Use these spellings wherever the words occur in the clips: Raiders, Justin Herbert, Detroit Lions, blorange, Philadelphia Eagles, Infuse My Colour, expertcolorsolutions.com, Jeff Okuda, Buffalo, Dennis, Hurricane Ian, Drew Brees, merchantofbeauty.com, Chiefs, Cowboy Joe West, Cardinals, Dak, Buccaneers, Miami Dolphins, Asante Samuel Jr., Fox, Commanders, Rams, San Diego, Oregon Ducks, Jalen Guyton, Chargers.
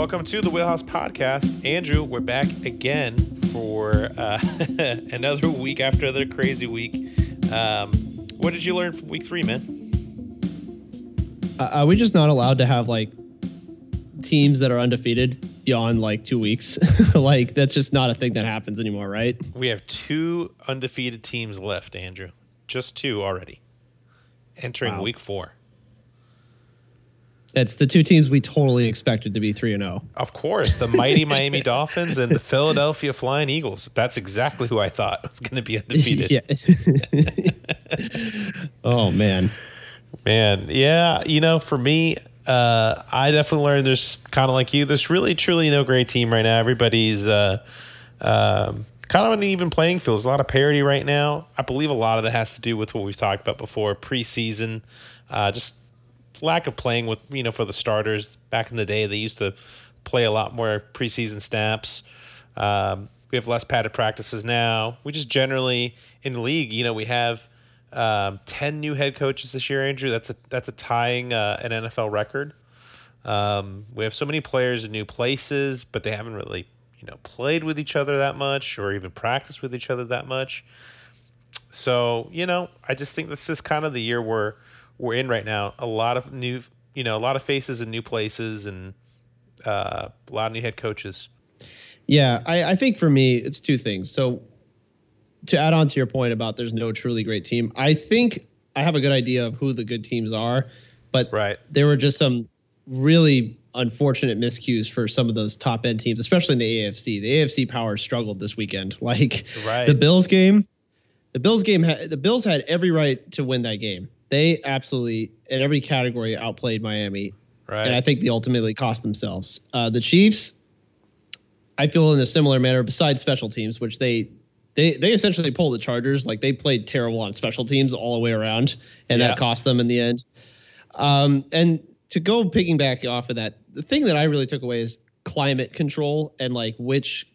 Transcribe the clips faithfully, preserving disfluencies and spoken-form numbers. Welcome to the Wheelhouse Podcast. Andrew, we're back again for uh, another week after another crazy week. Um, what did you learn from week three, man? Uh, are we just not allowed to have, like, teams that are undefeated beyond, like, two weeks? Like, that's just not a thing that happens anymore, right? We have two undefeated teams left, Andrew. Just two already. Entering wow. week four. That's the two teams we totally expected to be three and oh. Of course, the mighty Miami Dolphins and the Philadelphia Flying Eagles. That's exactly who I thought was going to be undefeated. Yeah. Oh, man. Man, yeah. You know, for me, uh, I definitely learned there's kind of like you, there's really, truly no great team right now. Everybody's uh, um, kind of on an even playing field. There's a lot of parity right now. I believe a lot of that has to do with what we've talked about before, preseason, uh, just lack of playing with, you know, for the starters. Back in the day, they used to play a lot more preseason snaps. Um, we have less padded practices now. We just generally in the league, you know, we have um, ten new head coaches this year, Andrew. That's a that's a tying uh, an N F L record. Um, we have so many players in new places, but they haven't really, you know, played with each other that much or even practiced with each other that much. So, you know, I just think this is kind of the year where we're in right now. A lot of new, you know, a lot of faces in new places and uh, a lot of new head coaches. Yeah, I, I think for me, it's two things. So to add on to your point about there's no truly great team, I think I have a good idea of who the good teams are, but right. there were just some really unfortunate miscues for some of those top end teams, especially in the A F C. The A F C power struggled this weekend. Like right. the Bills game, the Bills game, the Bills had every right to win that game. They absolutely, in every category, outplayed Miami. Right. And I think they ultimately cost themselves. Uh, the Chiefs, I feel in a similar manner, besides special teams, which they they they essentially pulled the Chargers. Like, they played terrible on special teams all the way around, and yeah. that cost them in the end. Um, and to go picking back off of that, the thing that I really took away is climate control and, like, which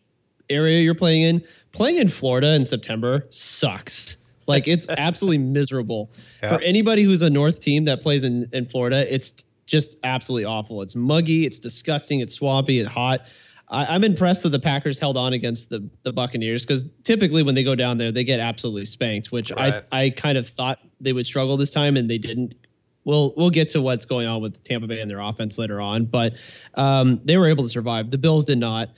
area you're playing in. Playing in Florida in September sucks. Like, it's absolutely miserable. Yeah. For anybody who's a North team that plays in, in Florida, it's just absolutely awful. It's muggy. It's disgusting. It's swampy. It's hot. I, I'm impressed that the Packers held on against the, the Buccaneers, because typically when they go down there, they get absolutely spanked, which right. I, I kind of thought they would struggle this time, and they didn't. We'll we'll get to what's going on with Tampa Bay and their offense later on, but um, they were able to survive. The Bills did not.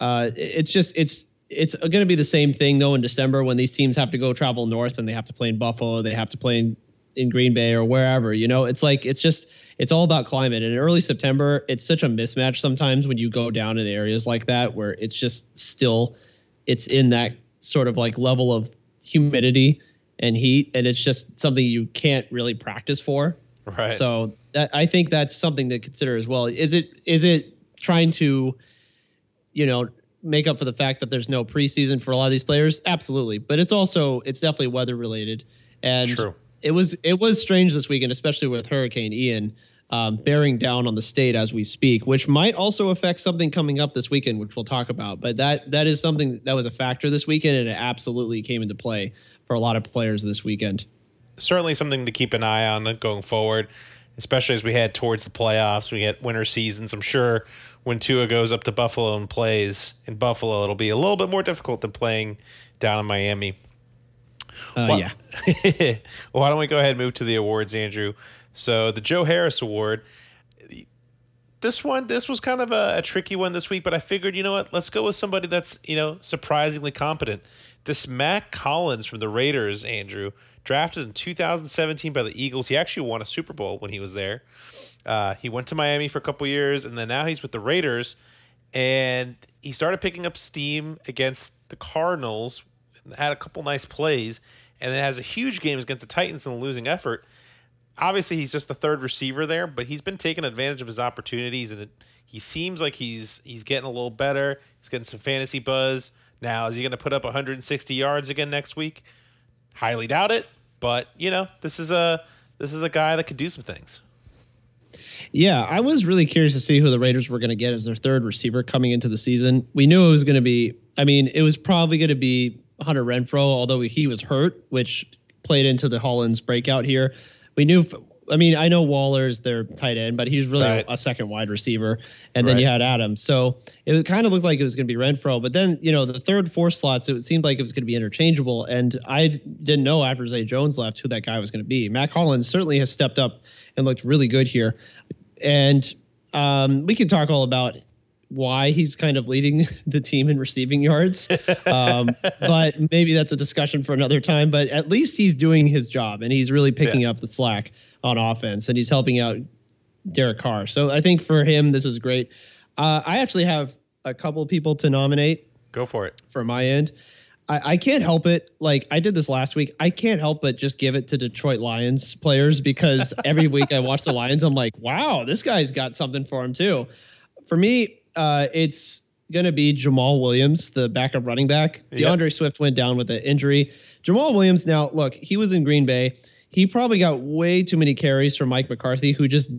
Uh, it's just – it's. It's going to be the same thing, though, in December when these teams have to go travel north and they have to play in Buffalo. They have to play in, in Green Bay or wherever, you know. It's like it's just it's all about climate. And in early September, it's such a mismatch sometimes when you go down in areas like that where it's just still it's in that sort of like level of humidity and heat. And it's just something you can't really practice for. Right. So that, I think that's something to consider as well. Is it is it trying to, you know, make up for the fact that there's no preseason for a lot of these players? Absolutely. But it's also, it's definitely weather related. And True. it was, it was strange this weekend, especially with Hurricane Ian um, bearing down on the state as we speak, which might also affect something coming up this weekend, which we'll talk about. But that, that is something that was a factor this weekend, and it absolutely came into play for a lot of players this weekend. Certainly something to keep an eye on going forward, especially as we head towards the playoffs, we get winter seasons. I'm sure when Tua goes up to Buffalo and plays in Buffalo, it'll be a little bit more difficult than playing down in Miami. Uh, Why- yeah. Why don't we go ahead and move to the awards, Andrew? So the Joe Harris Award, this one, this was kind of a, a tricky one this week, but I figured, you know what, let's go with somebody that's, you know, surprisingly competent. This Mac Collins from the Raiders, Andrew, drafted in two thousand seventeen by the Eagles. He actually won a Super Bowl when he was there. Uh, he went to Miami for a couple years, and then now he's with the Raiders, and he started picking up steam against the Cardinals, had a couple nice plays, and then has a huge game against the Titans in a losing effort. Obviously, he's just the third receiver there, but he's been taking advantage of his opportunities, and it, he seems like he's he's getting a little better. He's getting some fantasy buzz. Now, is he going to put up one hundred sixty yards again next week? Highly doubt it, but, you know, this is a this is a guy that could do some things. Yeah, I was really curious to see who the Raiders were going to get as their third receiver coming into the season. We knew it was going to be, I mean, it was probably going to be Hunter Renfrow, although he was hurt, which played into the Hollins breakout here. We knew I mean, I know Waller's their tight end, but he's really right. a, a second wide receiver. And then right. you had Adams. So it kind of looked like it was going to be Renfrow. But then, you know, the third, fourth slots, it seemed like it was going to be interchangeable. And I didn't know after Zay Jones left who that guy was going to be. Mac Hollins certainly has stepped up and looked really good here. And um, we can talk all about why he's kind of leading the team in receiving yards. Um, but maybe that's a discussion for another time. But at least he's doing his job, and he's really picking yeah. up the slack on offense, and he's helping out Derek Carr. So I think for him, this is great. Uh, I actually have a couple people to nominate. Go for it. For my end. I, I can't help it. Like I did this last week. I can't help but just give it to Detroit Lions players because every week I watch the Lions. I'm like, wow, this guy's got something for him too. For me, Uh, it's going to be Jamal Williams, the backup running back. DeAndre yep. Swift went down with an injury. Jamal Williams, now, look, he was in Green Bay. He probably got way too many carries from Mike McCarthy, who just,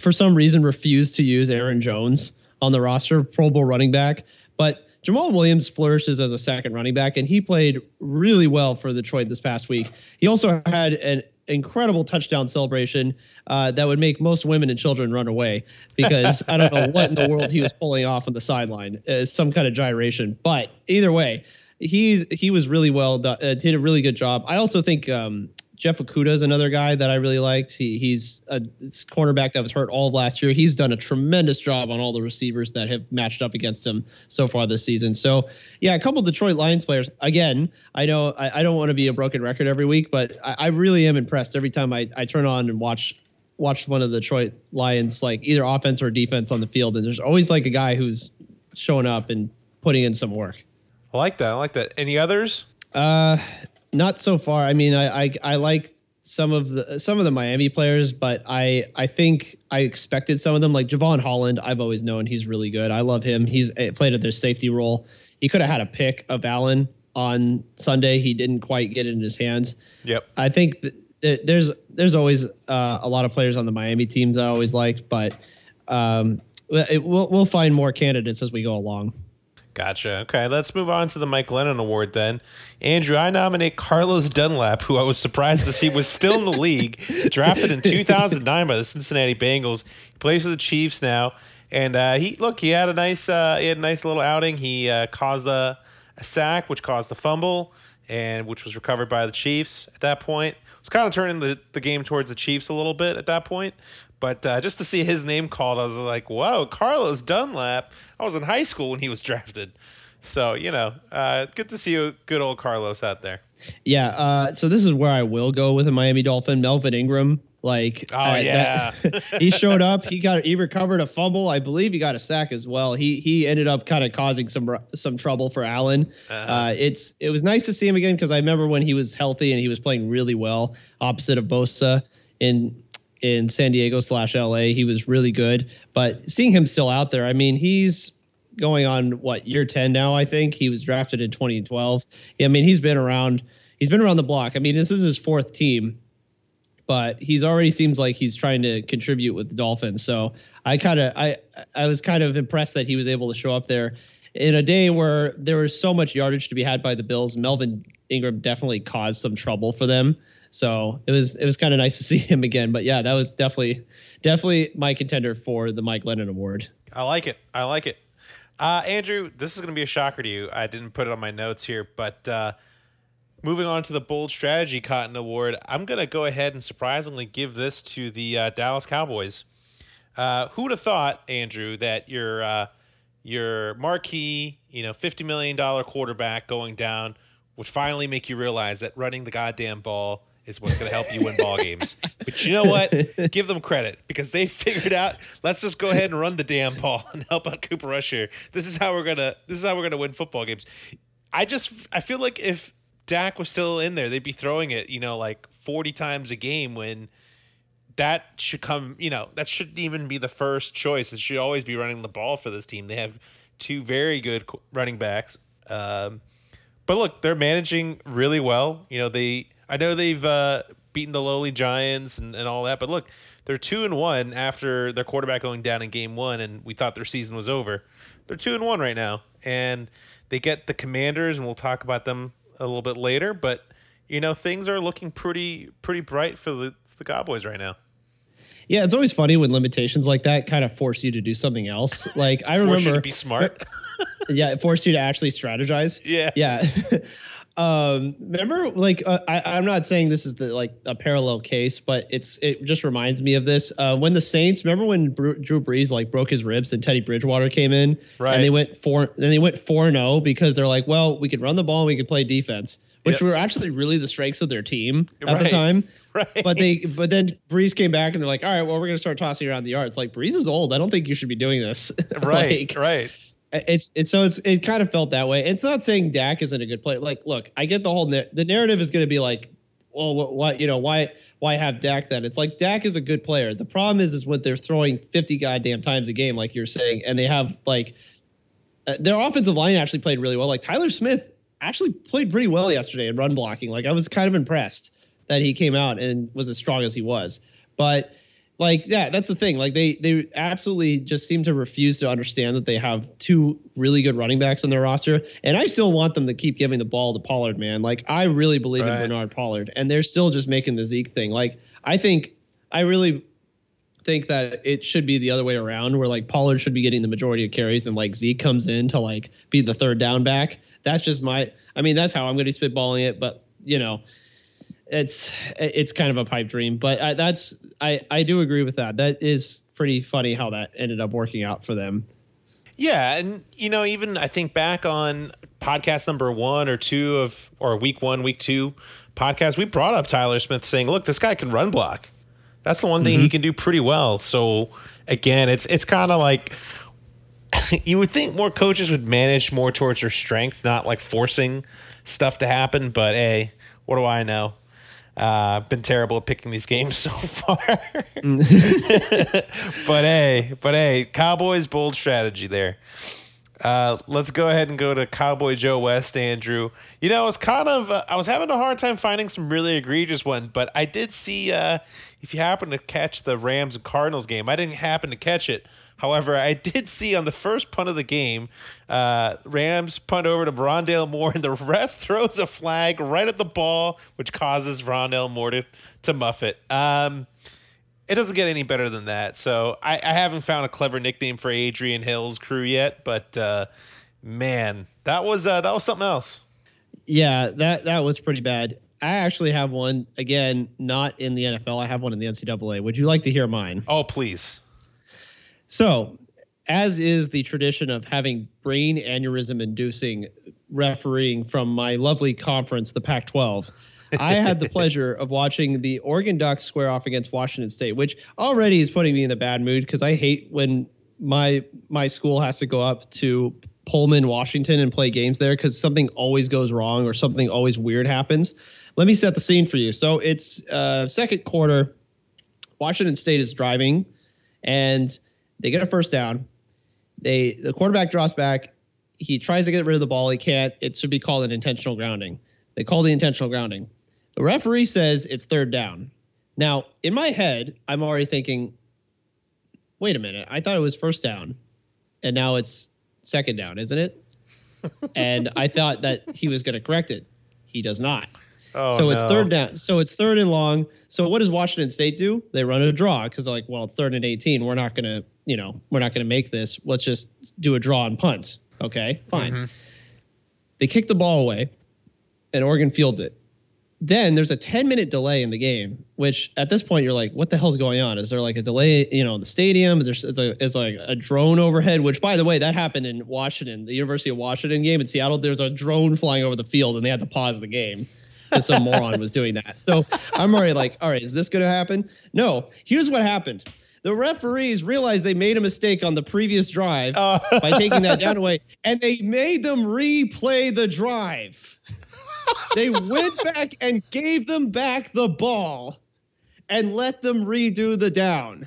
for some reason, refused to use Aaron Jones on the roster, Pro Bowl running back. But Jamal Williams flourishes as a second running back, and he played really well for Detroit this past week. He also had an incredible touchdown celebration uh, that would make most women and children run away because I don't know what in the world he was pulling off on the sideline, uh, some kind of gyration. But either way, he's he was really well done, uh, did a really good job. I also think um, Jeff Okuda is another guy that I really liked. He he's a cornerback that was hurt all of last year. He's done a tremendous job on all the receivers that have matched up against him so far this season. So yeah, a couple of Detroit Lions players. Again, I know I, I don't want to be a broken record every week, but I, I really am impressed every time I, I turn on and watch watch one of the Detroit Lions, like either offense or defense on the field. And there's always like a guy who's showing up and putting in some work. I like that. I like that. Any others? Uh, Not so far. I mean, I, I I like some of the some of the Miami players, but I I think I expected some of them. Like Javon Holland, I've always known he's really good. I love him. He's played at their safety role. He could have had a pick of Allen on Sunday. He didn't quite get it in his hands. Yep. I think th- th- there's there's always uh, a lot of players on the Miami teams I always liked, but um, it, we'll we'll find more candidates as we go along. Gotcha. Okay, let's move on to the Mike Lennon Award then. Andrew, I nominate Carlos Dunlap, who I was surprised to see was still in the league, drafted in two thousand nine by the Cincinnati Bengals. He plays for the Chiefs now, and uh, he look, he had a nice, uh, he had a nice little outing. He uh, caused a, a sack, which caused a fumble, and which was recovered by the Chiefs at that point. It was kind of turning the, the game towards the Chiefs a little bit at that point. But uh, just to see his name called, I was like, whoa, Carlos Dunlap. I was in high school when he was drafted. So, you know, uh, good to see you, good old Carlos out there. Yeah, uh, so this is where I will go with a Miami Dolphin, Melvin Ingram. Like, oh, uh, yeah. That, he showed up. He got he recovered a fumble. I believe he got a sack as well. He he ended up kind of causing some some trouble for Allen. Uh-huh. Uh, it's it was nice to see him again because I remember when he was healthy and he was playing really well opposite of Bosa in – in San Diego slash L A, he was really good, but seeing him still out there, I mean, he's going on what year ten now, I think. He was drafted in twenty twelve. I mean, he's been around, he's been around the block. I mean, this is his fourth team, but he's already seems like he's trying to contribute with the Dolphins. So I kind of, I, I was kind of impressed that he was able to show up there in a day where there was so much yardage to be had by the Bills. Melvin Ingram definitely caused some trouble for them. So it was it was kind of nice to see him again. But, yeah, that was definitely definitely my contender for the Mike Lennon Award. I like it. I like it. Uh, Andrew, this is going to be a shocker to you. I didn't put it on my notes here. But uh, moving on to the Bold Strategy Cotton Award, I'm going to go ahead and surprisingly give this to the uh, Dallas Cowboys. Uh, who would have thought, Andrew, that your, uh, your marquee, you know, fifty million dollars quarterback going down would finally make you realize that running the goddamn ball is what's going to help you win ball games. But you know what? Give them credit because they figured out, let's just go ahead and run the damn ball and help out Cooper Rush here. This is how we're going to this is how we're going to win football games. I just I feel like if Dak was still in there, they'd be throwing it, you know, like forty times a game when that should come, you know, that shouldn't even be the first choice. It should always be running the ball for this team. They have two very good running backs. Um, but look, they're managing really well. You know, they I know they've uh, beaten the lowly Giants and, and all that, but look, they're two and one after their quarterback going down in game one, and we thought their season was over. They're two and one right now, and they get the Commanders, and we'll talk about them a little bit later. But you know, things are looking pretty pretty bright for the, for the Cowboys right now. Yeah, it's always funny when limitations like that kind of force you to do something else. Like I remember, force you to be smart. Yeah, it forced you to actually strategize. Yeah, yeah. Um, remember, like uh, I, I'm not saying this is the like a parallel case, but it's it just reminds me of this. Uh, when the Saints, remember when Bru- Drew Brees like broke his ribs and Teddy Bridgewater came in, right? And they went four, and they went four and zero because they're like, well, we could run the ball, and we could play defense, which yep. were actually really the strengths of their team at right. the time. Right. But they, but then Brees came back and they're like, all right, well, we're gonna start tossing around the yard. It's like Brees is old. I don't think you should be doing this. Right. Like, right. It's it's so it's it kind of felt that way. It's not saying Dak isn't a good player. Like, look, I get the whole na- the narrative is going to be like, well, what, what you know, why why have Dak then? It's like Dak is a good player. The problem is is when they're throwing fifty goddamn times a game, like you're saying, and they have like uh, their offensive line actually played really well. Like Tyler Smith actually played pretty well yesterday in run blocking. Like I was kind of impressed that he came out and was as strong as he was, but. Like, yeah, that's the thing. Like, they they absolutely just seem to refuse to understand that they have two really good running backs on their roster. And I still want them to keep giving the ball to Pollard, man. Like, I really believe right. in Bernard Pollard. And they're still just making the Zeke thing. Like, I think – I really think that it should be the other way around where, like, Pollard should be getting the majority of carries and, like, Zeke comes in to, like, be the third down back. That's just my – I mean, that's how I'm going to be spitballing it. But, you know – It's it's kind of a pipe dream, but I, that's I, I do agree with that. That is pretty funny how that ended up working out for them. Yeah, and you know, even I think back on podcast number one or two of or week one, week two podcast, we brought up Tyler Smith saying, "Look, this guy can run block. That's the one thing mm-hmm. he can do pretty well." So again, it's it's kind of like you would think more coaches would manage more towards their strength, not like forcing stuff to happen. But hey, what do I know? Uh, been terrible at picking these games so far, but hey, but hey, Cowboys bold strategy there. Uh, let's go ahead and go to Cowboy Joe West, Andrew. You know, I was kind of uh, I was having a hard time finding some really egregious one, but I did see uh, if you happen to catch the Rams and Cardinals game, I didn't happen to catch it. However, I did see on the first punt of the game, uh, Rams punt over to Rondale Moore, and the ref throws a flag right at the ball, which causes Rondale Moore to, to muff it. Um, it doesn't get any better than that. So I, I haven't found a clever nickname for Adrian Hill's crew yet, but uh, man, that was uh, that was something else. Yeah, that that was pretty bad. I actually have one again, not in the N F L. I have one in the N C double A. Would you like to hear mine? Oh, please. So, as is the tradition of having brain aneurysm-inducing refereeing from my lovely conference, the Pac twelve, I had the pleasure of watching the Oregon Ducks square off against Washington State, which already is putting me in a bad mood because I hate when my my school has to go up to Pullman, Washington, and play games there because something always goes wrong or something always weird happens. Let me set the scene for you. So, it's uh, second quarter. Washington State is driving, and they get a first down. They the quarterback drops back. He tries to get rid of the ball. He can't. It should be called an intentional grounding. They call the intentional grounding. The referee says it's third down. Now, in my head, I'm already thinking, wait a minute. I thought it was first down, and now it's second down, isn't it? And I thought that he was going to correct it. He does not. Oh, so it's no. third down. So it's third and long. So what does Washington State do? They run a draw because they're like, well, it's third and eighteen. We're not going to, you know, we're not going to make this. Let's just do a draw and punt. Okay, fine. Mm-hmm. They kick the ball away, and Oregon fields it. Then there's a ten-minute delay in the game, which at this point you're like, what the hell's going on? Is there like a delay, you know, in the stadium? Is there? It's, a, it's like a drone overhead, which, by the way, that happened in Washington, the University of Washington game in Seattle. There's a drone flying over the field, and they had to pause the game. Some moron was doing that. So I'm already like, all right, is this going to happen? No. Here's what happened. The referees realized they made a mistake on the previous drive oh. by taking that down away, and they made them replay the drive. They went back and gave them back the ball and let them redo the down.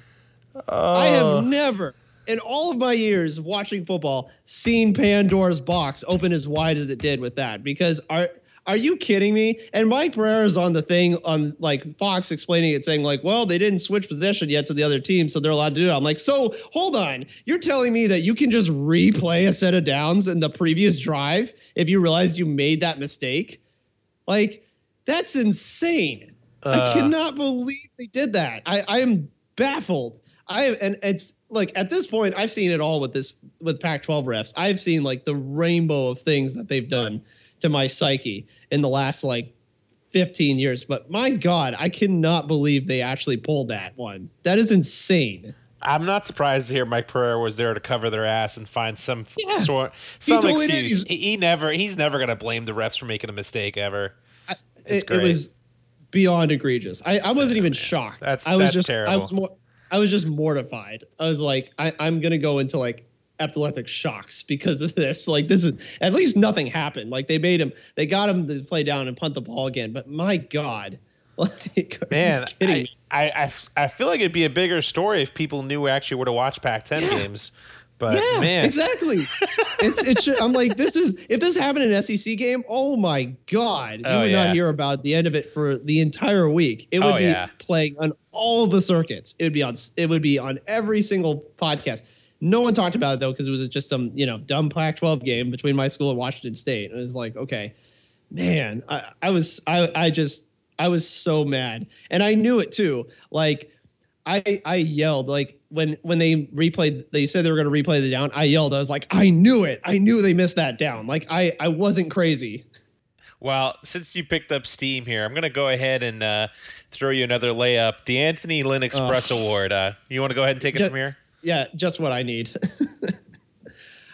Oh. I have never, in all of my years watching football, seen Pandora's box open as wide as it did with that because our – are you kidding me? And Mike Pereira's on the thing on like Fox explaining it, saying like, well, they didn't switch possession yet to the other team, so they're allowed to do it. I'm like, so hold on. You're telling me that you can just replay a set of downs in the previous drive if you realized you made that mistake? Like, that's insane. Uh, I cannot believe they did that. I, I am baffled. I and it's like at this point, I've seen it all with this with Pac twelve refs. I've seen like the rainbow of things that they've done to my psyche in the last like fifteen years. But my God, I cannot believe they actually pulled that one. That is insane. I'm not surprised to hear Mike Pereira was there to cover their ass and find some yeah, sort some totally excuse. He, he never he's never going to blame the refs for making a mistake ever. I, it's it, great. It was beyond egregious. I, I wasn't yeah, even man. shocked. That's I was that's just, terrible. I was more, I was just mortified. I was like, I, I'm going to go into like epileptic shocks because of this. Like this is at least nothing happened. Like they made him, they got him to play down and punt the ball again. But my God, like, man, I, I, I feel like it'd be a bigger story if people knew actually where to watch Pac ten yeah. games. But yeah, man, exactly. it's it's. I'm like, this is if this happened in an S E C game. Oh my God, you oh, would yeah. not hear about the end of it for the entire week. It would oh, be yeah. playing on all the circuits. It would be on. It would be on every single podcast. No one talked about it though because it was just some you know dumb Pac twelve game between my school and Washington State. And it was like, okay, man, I, I was I I just I was so mad, and I knew it too. Like. I, I yelled like when when they replayed, they said they were going to replay the down. I yelled. I was like, I knew it. I knew they missed that down. Like I, I wasn't crazy. Well, since you picked up steam here, I'm going to go ahead and uh, throw you another layup. The Anthony Lynn Express uh, Award. Uh, you want to go ahead and take it just, from here? Yeah, just what I need.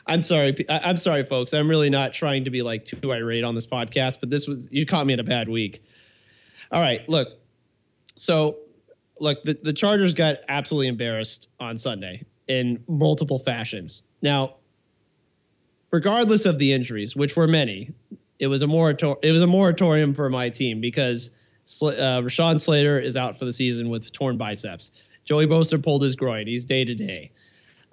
I'm sorry. I, I'm sorry, folks. I'm really not trying to be like too irate on this podcast, but this was you caught me in a bad week. All right. Look, so. Look, the, the Chargers got absolutely embarrassed on Sunday in multiple fashions. Now, regardless of the injuries, which were many, it was a morator- it was a moratorium for my team because Sl- uh, Rashawn Slater is out for the season with torn biceps. Joey Bosa pulled his groin. He's day to day.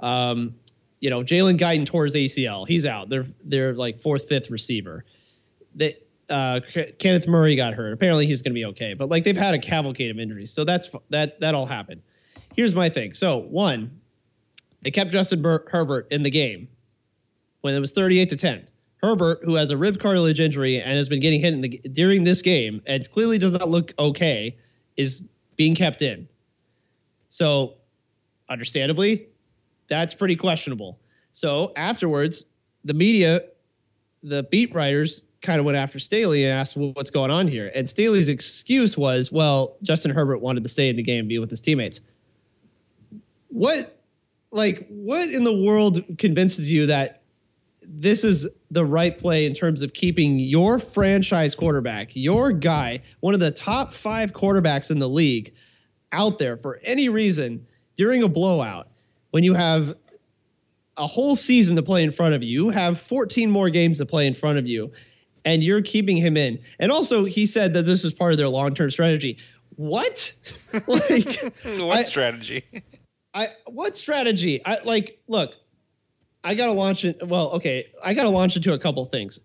Um, you know, Jalen Guyton tore his A C L. He's out. They're they're like fourth, fifth receiver. They. Uh, K- Kenneth Murray got hurt. Apparently he's going to be okay, but like they've had a cavalcade of injuries. So that's that, that all happened. Here's my thing. So one, they kept Justin Ber- Herbert in the game when it was thirty-eight to ten. Herbert, who has a rib cartilage injury and has been getting hit in the, during this game and clearly does not look okay, is being kept in. So understandably, that's pretty questionable. So afterwards, the media, the beat writers, kind of went after Staley and asked, well, what's going on here? And Staley's excuse was, well, Justin Herbert wanted to stay in the game and be with his teammates. What, like, what in the world convinces you that this is the right play in terms of keeping your franchise quarterback, your guy, one of the top five quarterbacks in the league out there for any reason during a blowout when you have a whole season to play in front of you, you have fourteen more games to play in front of you, and you're keeping him in. And also, he said that this is part of their long-term strategy. What? like What I, strategy? I What strategy? I Like, look, I got to launch it. Well, okay, I got to launch into a couple things.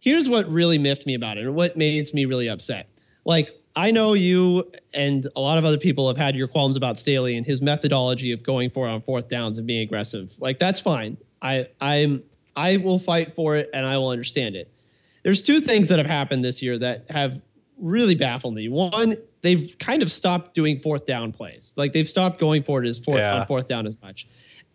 Here's what really miffed me about it and what makes me really upset. Like, I know you and a lot of other people have had your qualms about Staley and his methodology of going for it on fourth downs and being aggressive. Like, that's fine. I I'm I will fight for it, and I will understand it. There's two things that have happened this year that have really baffled me. One, they've kind of stopped doing fourth down plays. Like they've stopped going for it as fourth yeah. on fourth down as much.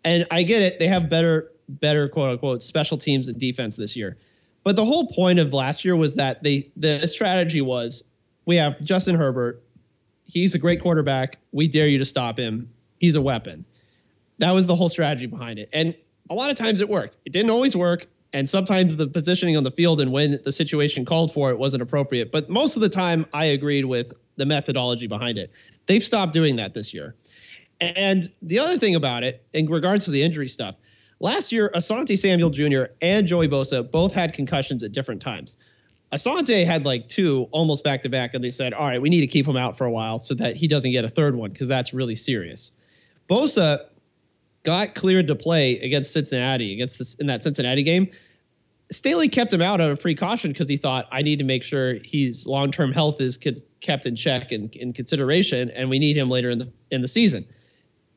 And I get it. They have better, better quote unquote special teams and defense this year. But the whole point of last year was that they, the strategy was we have Justin Herbert. He's a great quarterback. We dare you to stop him. He's a weapon. That was the whole strategy behind it. And a lot of times it worked. It didn't always work. And sometimes the positioning on the field and when the situation called for it wasn't appropriate. But most of the time, I agreed with the methodology behind it. They've stopped doing that this year. And the other thing about it, in regards to the injury stuff, last year, Asante Samuel Junior and Joey Bosa both had concussions at different times. Asante had like two almost back-to-back, and they said, all right, we need to keep him out for a while so that he doesn't get a third one because that's really serious. Bosa got cleared to play against Cincinnati against this in that Cincinnati game. Staley kept him out out of precaution because he thought I need to make sure his long-term health is kept in check and in consideration. And we need him later in the, in the season.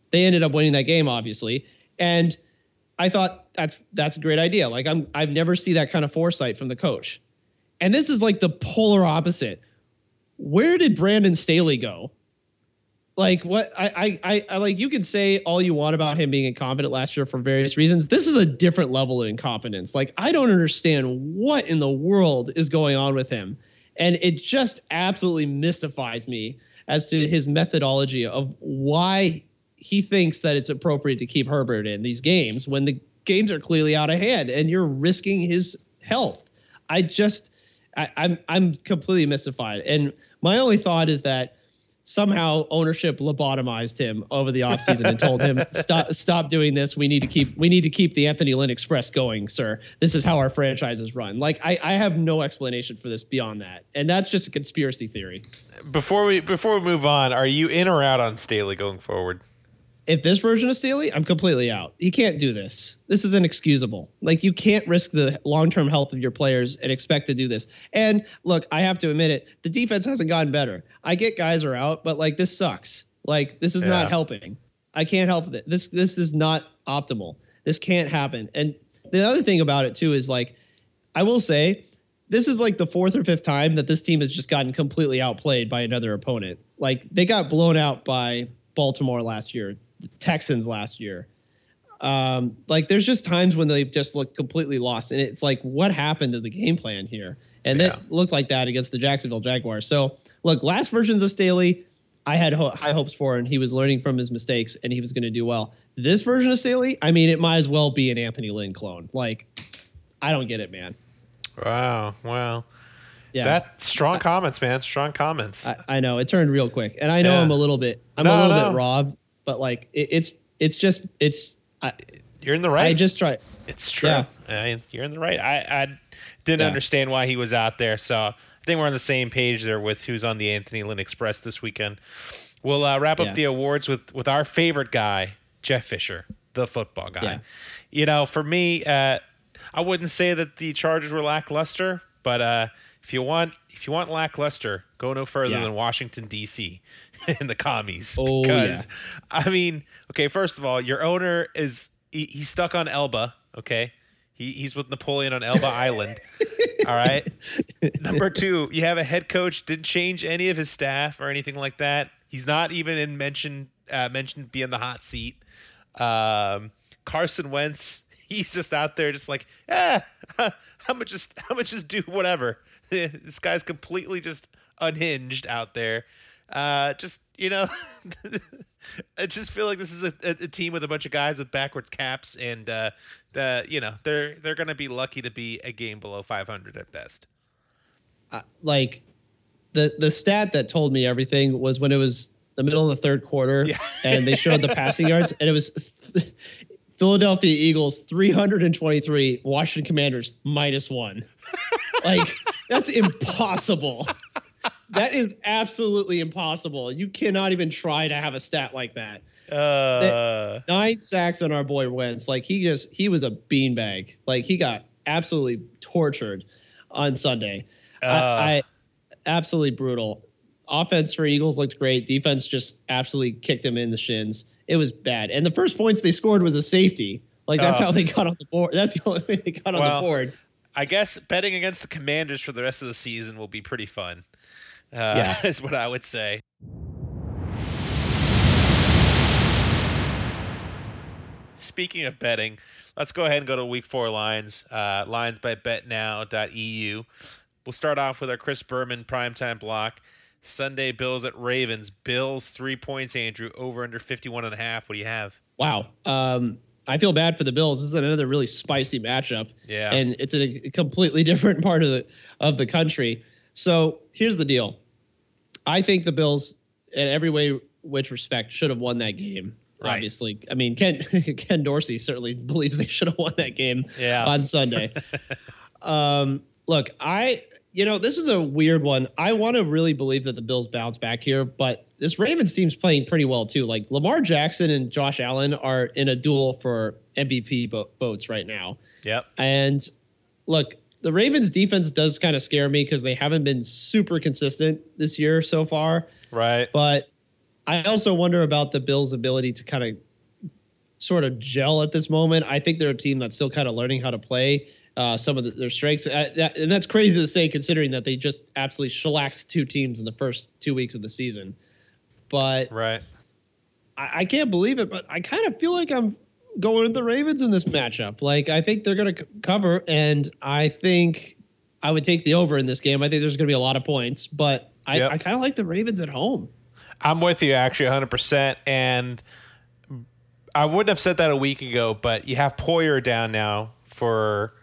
They ended up winning that game, obviously. And I thought that's, that's a great idea. Like I'm, I've never seen that kind of foresight from the coach. And this is like the polar opposite. Where did Brandon Staley go? Like what I, I, I like, you can say all you want about him being incompetent last year for various reasons. This is a different level of incompetence. Like, I don't understand what in the world is going on with him. And it just absolutely mystifies me as to his methodology of why he thinks that it's appropriate to keep Herbert in these games when the games are clearly out of hand and you're risking his health. I just, I, I'm, I'm completely mystified. And my only thought is that somehow ownership lobotomized him over the offseason and told him, stop, stop doing this. We need to keep, we need to keep the Anthony Lynn Express going, sir. This is how our franchises run. Like, I, I have no explanation for this beyond that. And that's just a conspiracy theory. Before we, before we move on, are you in or out on Staley going forward? If this version of Staley, I'm completely out. You can't do this. This is inexcusable. Like, you can't risk the long-term health of your players and expect to do this. And look, I have to admit it, the defense hasn't gotten better. I get guys are out, but like, this sucks. Like, this is yeah. not helping. I can't help it. This, this is not optimal. This can't happen. And the other thing about it too, is like, I will say this is like the fourth or fifth time that this team has just gotten completely outplayed by another opponent. Like, they got blown out by Baltimore last year, the Texans last year. Um, like, there's just times when they just look completely lost, and it's like, what happened to the game plan here? And yeah. that looked like that against the Jacksonville Jaguars. So look, last versions of Staley, I had ho- high hopes for, and he was learning from his mistakes and he was going to do well. This version of Staley, I mean, it might as well be an Anthony Lynn clone. Like, I don't get it, man. Wow. Wow. Yeah. That strong I, comments, man. Strong comments. I, I know it turned real quick, and I know yeah. I'm a little bit, I'm no, a little no. bit robbed. But like, it, it's it's just it's I, you're in the right. I just try. It's true. Yeah. I, you're in the right. I, I didn't yeah. understand why he was out there. So I think we're on the same page there with who's on the Anthony Lynn Express this weekend. We'll uh, wrap up yeah. the awards with with our favorite guy, Jeff Fisher, the football guy. Yeah. You know, for me, uh, I wouldn't say that the Chargers were lackluster, but uh, if you want if you want lackluster, go no further yeah. than Washington, D C and the commies. Oh, because, yeah. I mean, okay, first of all, your owner is he, he's stuck on Elba, okay? He, he's with Napoleon on Elba Island, all right? Number two, you have a head coach, didn't change any of his staff or anything like that. He's not even in mentioned, uh, mentioned being the hot seat. Um, Carson Wentz, he's just out there just like, ah, how much just, how much just do whatever. This guy's completely just unhinged out there. Uh, just, you know, I just feel like this is a, a team with a bunch of guys with backward caps, and uh, the, you know, they're they're going to be lucky to be a game below five hundred at best. Uh, like, the the stat that told me everything was when it was the middle of the third quarter, yeah. and they showed the passing yards, and it was th- Philadelphia Eagles three hundred twenty-three, Washington Commanders minus one. Like, that's impossible. That is absolutely impossible. You cannot even try to have a stat like that. Uh, Nine sacks on our boy Wentz. Like, he just, he was a beanbag. Like, he got absolutely tortured on Sunday. Uh, I, I absolutely brutal. Offense for Eagles looked great. Defense just absolutely kicked him in the shins. It was bad. And the first points they scored was a safety. Like, that's uh, how they got on the board. That's the only way they got well, on the board. I guess betting against the Commanders for the rest of the season will be pretty fun. Uh, yeah. Is what I would say. Speaking of betting, let's go ahead and go to week four lines, uh, lines by bet now dot e u. We'll start off with our Chris Berman primetime block. Sunday, Bills at Ravens. Bills, three points, Andrew, over under fifty-one and a half. What do you have? Wow. Um, I feel bad for the Bills. This is another really spicy matchup. Yeah. And it's in a completely different part of the, of the country. So here's the deal. I think the Bills, in every way, which respect, should have won that game. Right. Obviously, I mean, Ken Ken Dorsey certainly believes they should have won that game yeah. on Sunday. um, look, I, you know, this is a weird one. I want to really believe that the Bills bounce back here, but this Ravens team's playing pretty well too. Like, Lamar Jackson and Josh Allen are in a duel for M V P bo- votes right now. Yep. And look, the Ravens defense does kind of scare me because they haven't been super consistent this year so far. Right. But I also wonder about the Bills' ability to kind of sort of gel at this moment. I think they're a team that's still kind of learning how to play uh, some of the, their strengths. Uh, that, and that's crazy to say, considering that they just absolutely shellacked two teams in the first two weeks of the season. But right. I, I can't believe it, but I kind of feel like I'm going with the Ravens in this matchup. Like, I think they're going to c- cover, and I think I would take the over in this game. I think there's going to be a lot of points, but I, yep. I kind of like the Ravens at home. I'm with you, actually, one hundred percent. And I wouldn't have said that a week ago, but you have Poyer down now for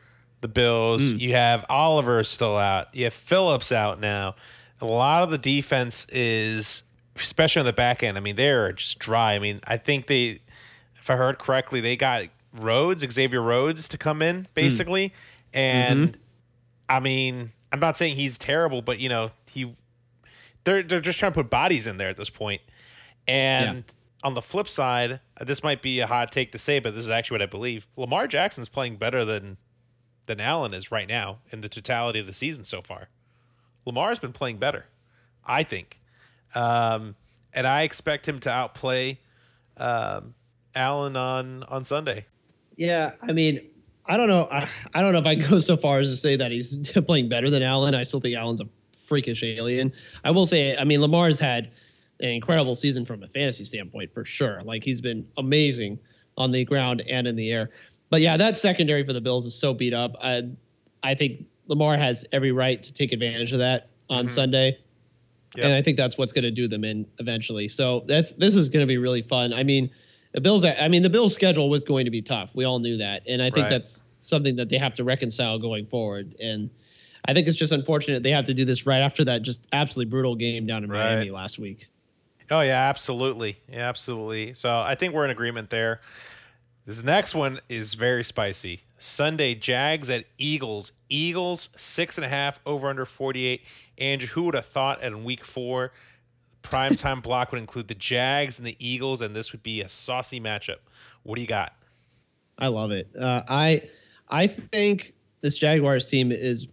the Bills. Mm. You have Oliver still out. You have Phillips out now. A lot of the defense is, especially on the back end, I mean, they're just dry. I mean, I think they, if I heard correctly, they got Rhodes, Xavier Rhodes, to come in, basically. Mm. And, mm-hmm. I mean, I'm not saying he's terrible, but, you know, he they're, they're just trying to put bodies in there at this point. And yeah. on the flip side, this might be a hot take to say, but this is actually what I believe. Lamar Jackson's playing better than than Allen is right now in the totality of the season so far. Lamar's been playing better, I think. Um, and I expect him to outplay um, Allen on, on Sunday. Yeah, I mean, I don't know. I, I don't know if I go so far as to say that he's playing better than Allen. I still think Allen's a freakish alien. I will say, I mean, Lamar's had an incredible season from a fantasy standpoint, for sure. Like, he's been amazing on the ground and in the air. But, yeah, that secondary for the Bills is so beat up. I, I think Lamar has every right to take advantage of that on mm-hmm. Sunday. Yep. And I think that's what's going to do them in eventually. So that's this is going to be really fun. I mean, the Bills. I mean, the Bills' schedule was going to be tough. We all knew that, and I think right. that's something that they have to reconcile going forward. And I think it's just unfortunate they have to do this right after that just absolutely brutal game down in right. Miami last week. Oh yeah, absolutely, yeah, absolutely. So I think we're in agreement there. This next one is very spicy. Sunday, Jags at Eagles. Eagles, six and a half, over under forty-eight. Andrew, who would have thought in week four, primetime block would include the Jags and the Eagles, and this would be a saucy matchup. What do you got? I love it. Uh, I I think this Jaguars team is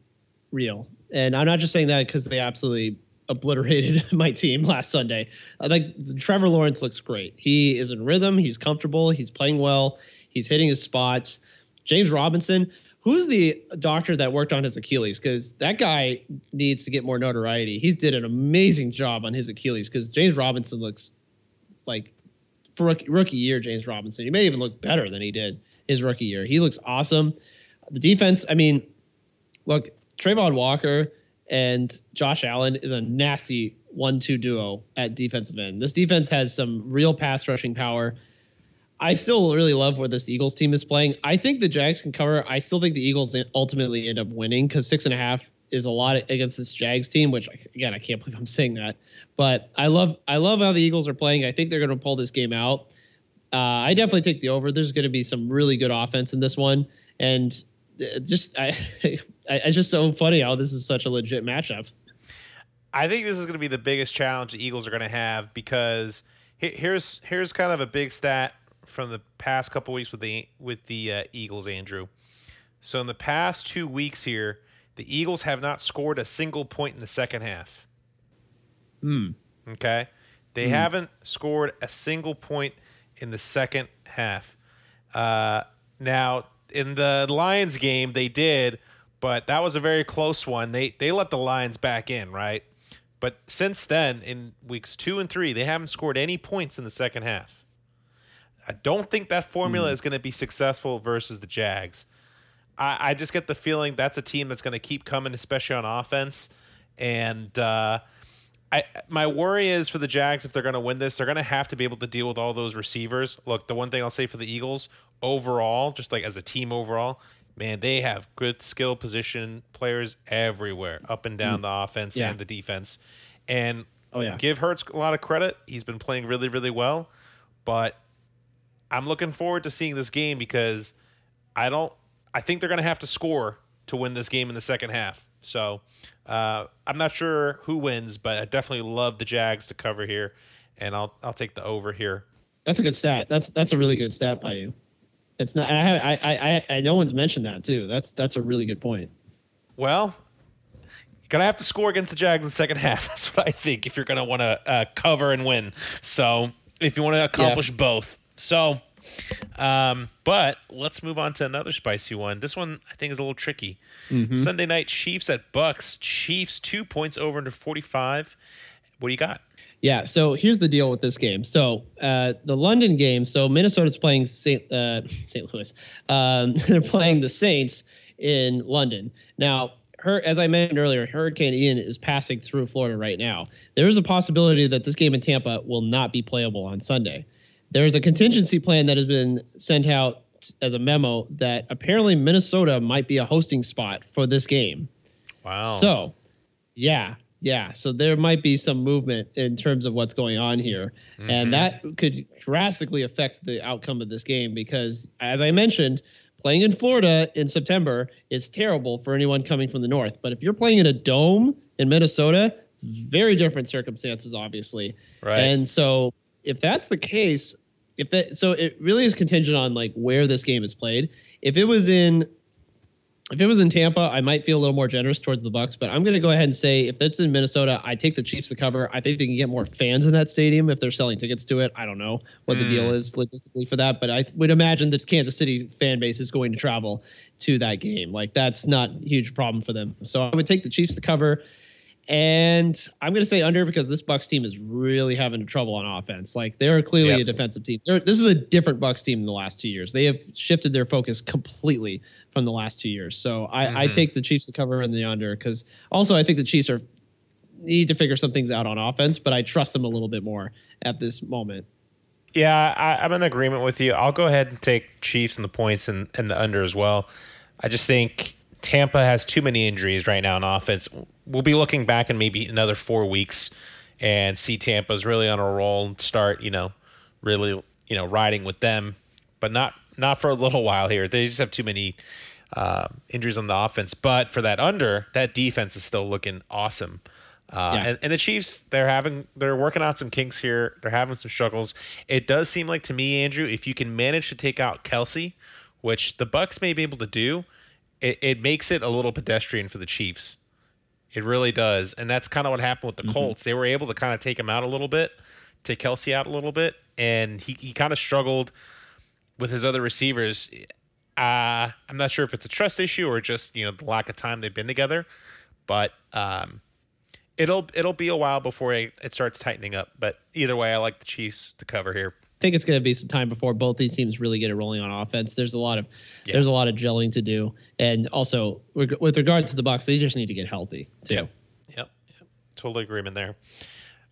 real. And I'm not just saying that because they absolutely obliterated my team last Sunday. Like, Trevor Lawrence looks great. He is in rhythm. He's comfortable. He's playing well. He's hitting his spots. James Robinson, who's the doctor that worked on his Achilles? Because that guy needs to get more notoriety. He's did an amazing job on his Achilles because James Robinson looks like for rookie, rookie year James Robinson. He may even look better than he did his rookie year. He looks awesome. The defense, I mean, look, Trayvon Walker and Josh Allen is a nasty one two duo at defensive end. This defense has some real pass rushing power. I still really love where this Eagles team is playing. I think the Jags can cover. I still think the Eagles ultimately end up winning because six and a half is a lot against this Jags team, which, again, I can't believe I'm saying that. But I love I love how the Eagles are playing. I think they're going to pull this game out. Uh, I definitely take the over. There's going to be some really good offense in this one. And just I, it's just so funny how this is such a legit matchup. I think this is going to be the biggest challenge the Eagles are going to have because here's here's kind of a big stat from the past couple weeks with the with the uh, Eagles, Andrew. So in the past two weeks here, the Eagles have not scored a single point in the second half. Hmm. Okay. They mm. haven't scored a single point in the second half. Uh, now in the Lions game, they did, but that was a very close one. They they let the Lions back in, right? But since then, in weeks two and three, they haven't scored any points in the second half. I don't think that formula mm. is going to be successful versus the Jags. I, I just get the feeling that's a team that's going to keep coming, especially on offense. And uh, I, my worry is for the Jags, if they're going to win this, they're going to have to be able to deal with all those receivers. Look, the one thing I'll say for the Eagles overall, just like as a team overall, man, they have good skill position players everywhere, up and down mm. the offense yeah. and the defense. And oh, yeah. give Hurts a lot of credit. He's been playing really, really well. But I'm looking forward to seeing this game because I don't. I think they're going to have to score to win this game in the second half. So uh, I'm not sure who wins, but I definitely love the Jags to cover here, and I'll I'll take the over here. That's a good stat. That's that's a really good stat by you. It's not. I have, I I I no one's mentioned that too. That's that's a really good point. Well, you're gonna have to score against the Jags in the second half. That's what I think if you're gonna want to uh, cover and win. So if you want to accomplish yeah. both. So, um, but let's move on to another spicy one. This one I think is a little tricky. Mm-hmm. Sunday night, Chiefs at Bucks. Chiefs two points over under forty-five. What do you got? Yeah, so here's the deal with this game. So uh, the London game, so Minnesota's playing Saint, uh, Saint Louis. Um, they're playing the Saints in London. Now, her, as I mentioned earlier, Hurricane Ian is passing through Florida right now. There is a possibility that this game in Tampa will not be playable on Sunday. There is a contingency plan that has been sent out as a memo that apparently Minnesota might be a hosting spot for this game. Wow. So, yeah. Yeah, so there might be some movement in terms of what's going on here, mm-hmm. and that could drastically affect the outcome of this game because, as I mentioned, playing in Florida in September is terrible for anyone coming from the north. But if you're playing in a dome in Minnesota, very different circumstances, obviously. Right. And so if that's the case, if that so it really is contingent on like where this game is played. If it was in If it was in Tampa, I might feel a little more generous towards the Bucs, but I'm going to go ahead and say if it's in Minnesota, I take the Chiefs to cover. I think they can get more fans in that stadium if they're selling tickets to it. I don't know what mm. the deal is logistically for that, but I would imagine that Kansas City fan base is going to travel to that game. Like that's not a huge problem for them. So I would take the Chiefs to cover, and I'm going to say under because this Bucs team is really having trouble on offense. Like they're clearly yep. a defensive team. They're, this is a different Bucs team in the last two years. They have shifted their focus completely from the last two years. So I, mm-hmm. I take the Chiefs to cover and the under because also I think the Chiefs are need to figure some things out on offense, but I trust them a little bit more at this moment. Yeah, I, I'm in agreement with you. I'll go ahead and take Chiefs and the points and, and the under as well. I just think Tampa has too many injuries right now on offense. We'll be looking back in maybe another four weeks and see Tampa's really on a roll and start, you know, really, you know, riding with them, but not Not for a little while here. They just have too many uh, injuries on the offense. But for that under, that defense is still looking awesome. Uh, yeah. and, and the Chiefs, they're having, they're working out some kinks here. They're having some struggles. It does seem like to me, Andrew, if you can manage to take out Kelsey, which the Bucs may be able to do, it, it makes it a little pedestrian for the Chiefs. It really does. And that's kind of what happened with the mm-hmm. Colts. They were able to kind of take him out a little bit, take Kelsey out a little bit, and he, he kind of struggled with his other receivers. Uh, I'm not sure if it's a trust issue or just, you know, the lack of time they've been together, but um, it'll it'll be a while before it, it starts tightening up. But either way, I like the Chiefs to cover here. I think it's going to be some time before both these teams really get it rolling on offense. There's a lot of yeah. there's a lot of gelling to do, and also reg- with regards to the Bucs, they just need to get healthy too. Yep, yep, yep. Total agreement there.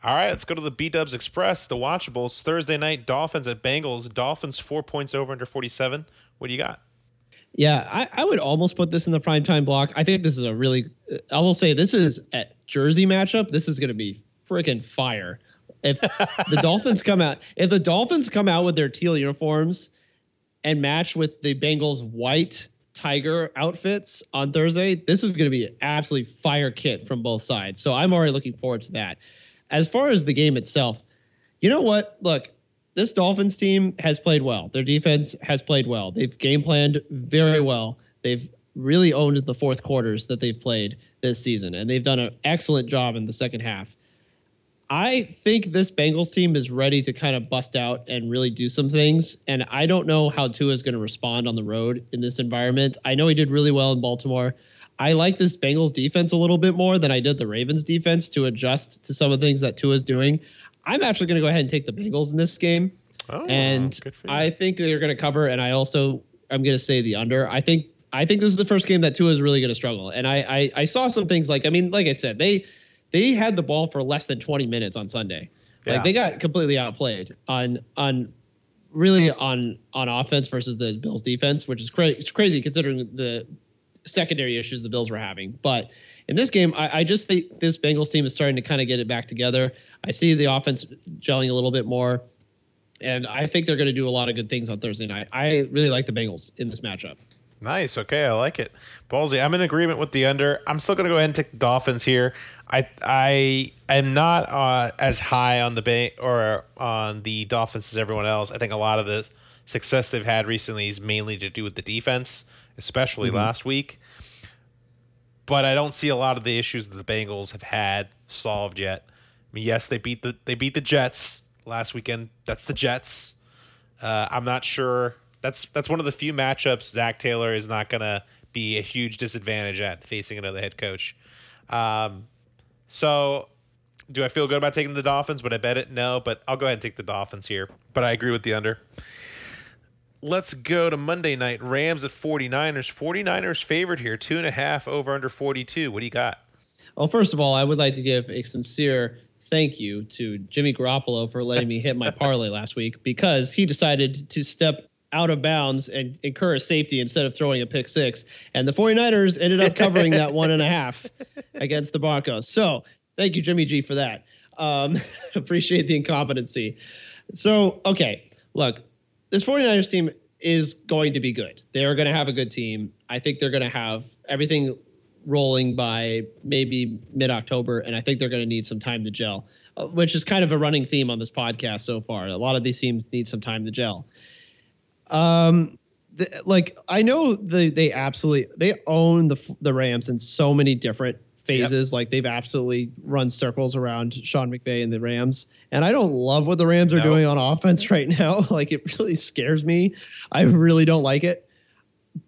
All right, let's go to the B-Dubs Express, the watchables. Thursday night, Dolphins at Bengals. Dolphins four points over under forty-seven. What do you got? Yeah, I, I would almost put this in the primetime block. I think this is a really – I will say this is a Jersey matchup. This is going to be freaking fire. If the Dolphins come out – if the Dolphins come out with their teal uniforms and match with the Bengals' white tiger outfits on Thursday, this is going to be an absolute fire kit from both sides. So I'm already looking forward to that. As far as the game itself, you know what? Look, this Dolphins team has played well. Their defense has played well. They've game planned very well. They've really owned the fourth quarters that they've played this season, and they've done an excellent job in the second half. I think this Bengals team is ready to kind of bust out and really do some things, and I don't know how Tua is going to respond on the road in this environment. I know he did really well in Baltimore. I like this Bengals defense a little bit more than I did the Ravens defense to adjust to some of the things that Tua's doing. I'm actually going to go ahead and take the Bengals in this game. Oh, and I think they're going to cover. And I also, I'm going to say the under. I think, I think this is the first game that Tua is really going to struggle. And I, I, I saw some things like, I mean, like I said, they, they had the ball for less than twenty minutes on Sunday. Yeah. Like they got completely outplayed on, on, really on, on offense versus the Bills defense, which is cra- crazy considering the secondary issues the Bills were having. But in this game, I, I just think this Bengals team is starting to kind of get it back together. I see the offense gelling a little bit more, and I think they're going to do a lot of good things on Thursday night. I really like the Bengals in this matchup. Nice. Okay, I like it. Ballsy, I'm in agreement with the under. I'm still going to go ahead and take the Dolphins here. I I am not uh, as high on the ba- or on the Dolphins as everyone else. I think a lot of the success they've had recently is mainly to do with the defense, especially mm-hmm. last week. But I don't see a lot of the issues that the Bengals have had solved yet. I mean, yes, they beat the they beat the Jets last weekend. That's the Jets. Uh, I'm not sure. That's that's one of the few matchups Zach Taylor is not going to be a huge disadvantage at, facing another head coach. Um, so Do I feel good about taking the Dolphins? Would I bet it? No, but I'll go ahead and take the Dolphins here. But I agree with the under. Let's go to Monday night. Rams at forty-niners. forty-niners favored here. Two and a half over under forty-two. What do you got? Well, first of all, I would like to give a sincere thank you to Jimmy Garoppolo for letting me hit my parlay last week, because he decided to step out of bounds and incur a safety instead of throwing a pick six. And the forty-niners ended up covering that one and a half against the Broncos. So thank you, Jimmy G, for that. Um, appreciate the incompetency. So, okay, look, this forty-niners team is going to be good. They are going to have a good team. I think they're going to have everything rolling by maybe mid-October, and I think they're going to need some time to gel, which is kind of a running theme on this podcast so far. A lot of these teams need some time to gel. Um, the, like, I know the, they absolutely – they own the the Rams in so many different phases. Yep. Like, they've absolutely run circles around Sean McVay and the Rams. And I don't love what the Rams no. are doing on offense right now. Like, it really scares me. I really don't like it.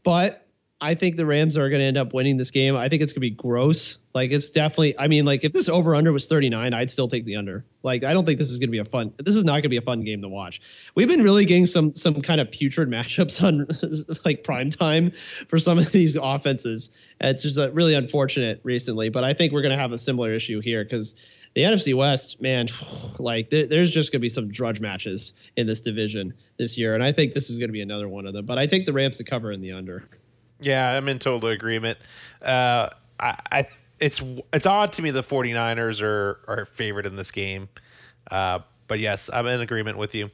But – I think the Rams are going to end up winning this game. I think it's going to be gross. Like, it's definitely, I mean, like, if this over under was thirty-nine, I'd still take the under. Like, I don't think this is going to be a fun, this is not going to be a fun game to watch. We've been really getting some, some kind of putrid matchups on like prime time for some of these offenses. It's just uh, really unfortunate recently, but I think we're going to have a similar issue here, because the N F C West, man, like th- there's just going to be some drudge matches in this division this year. And I think this is going to be another one of them, but I take the Rams to cover in the under. Yeah, I'm in total agreement. Uh, I, I, it's it's odd to me the forty-niners are, are favored in this game. Uh, but, yes, I'm in agreement with you.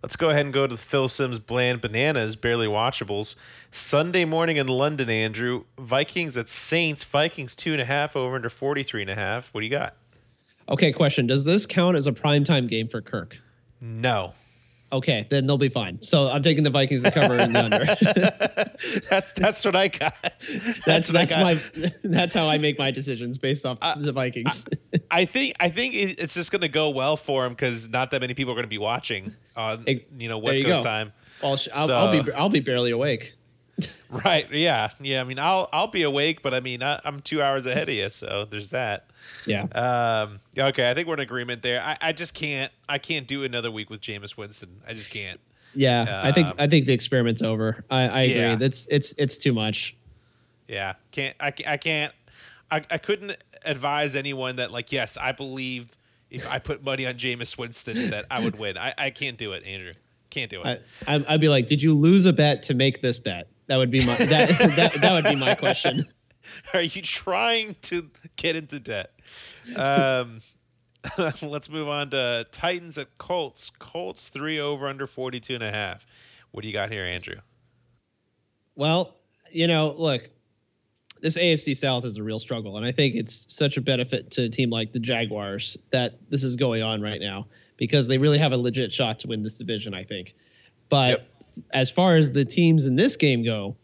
Let's go ahead and go to the Phil Sims Bland Bananas, Barely Watchables. Sunday morning in London, Andrew. Vikings at Saints. Vikings two and a half over under forty-three and a half. What do you got? Okay, question. Does this count as a primetime game for Kirk? No. Okay, then they'll be fine. So I'm taking the Vikings to cover in the under. that's that's what I got. That's that's, that's got. my that's how I make my decisions, based off uh, the Vikings. I, I think I think it's just going to go well for him, because not that many people are going to be watching on you know West you Coast go. time. I'll, I'll, so, I'll be I'll be barely awake. Right? Yeah, yeah. I mean, I'll I'll be awake, but I mean, I, I'm two hours ahead of you, so there's that. Yeah. Um, okay. I think we're in agreement there. I, I just can't, I can't do another week with Jameis Winston. I just can't. Yeah. Um, I think, I think the experiment's over. I, I yeah. agree. That's, it's, it's too much. Yeah. Can't, I, I can't, I, I couldn't advise anyone that, like, yes, I believe if I put money on Jameis Winston that I would win. I, I can't do it, Andrew. Can't do it. I, I'd be like, did you lose a bet to make this bet? That would be my, that, that, that would be my question. Are you trying to get into debt? Um, let's move on to Titans at Colts. Colts three over under forty-two and a half. What do you got here, Andrew? Well, you know, look, this A F C South is a real struggle, and I think it's such a benefit to a team like the Jaguars that this is going on right now, because they really have a legit shot to win this division, I think. But yep. as far as the teams in this game go,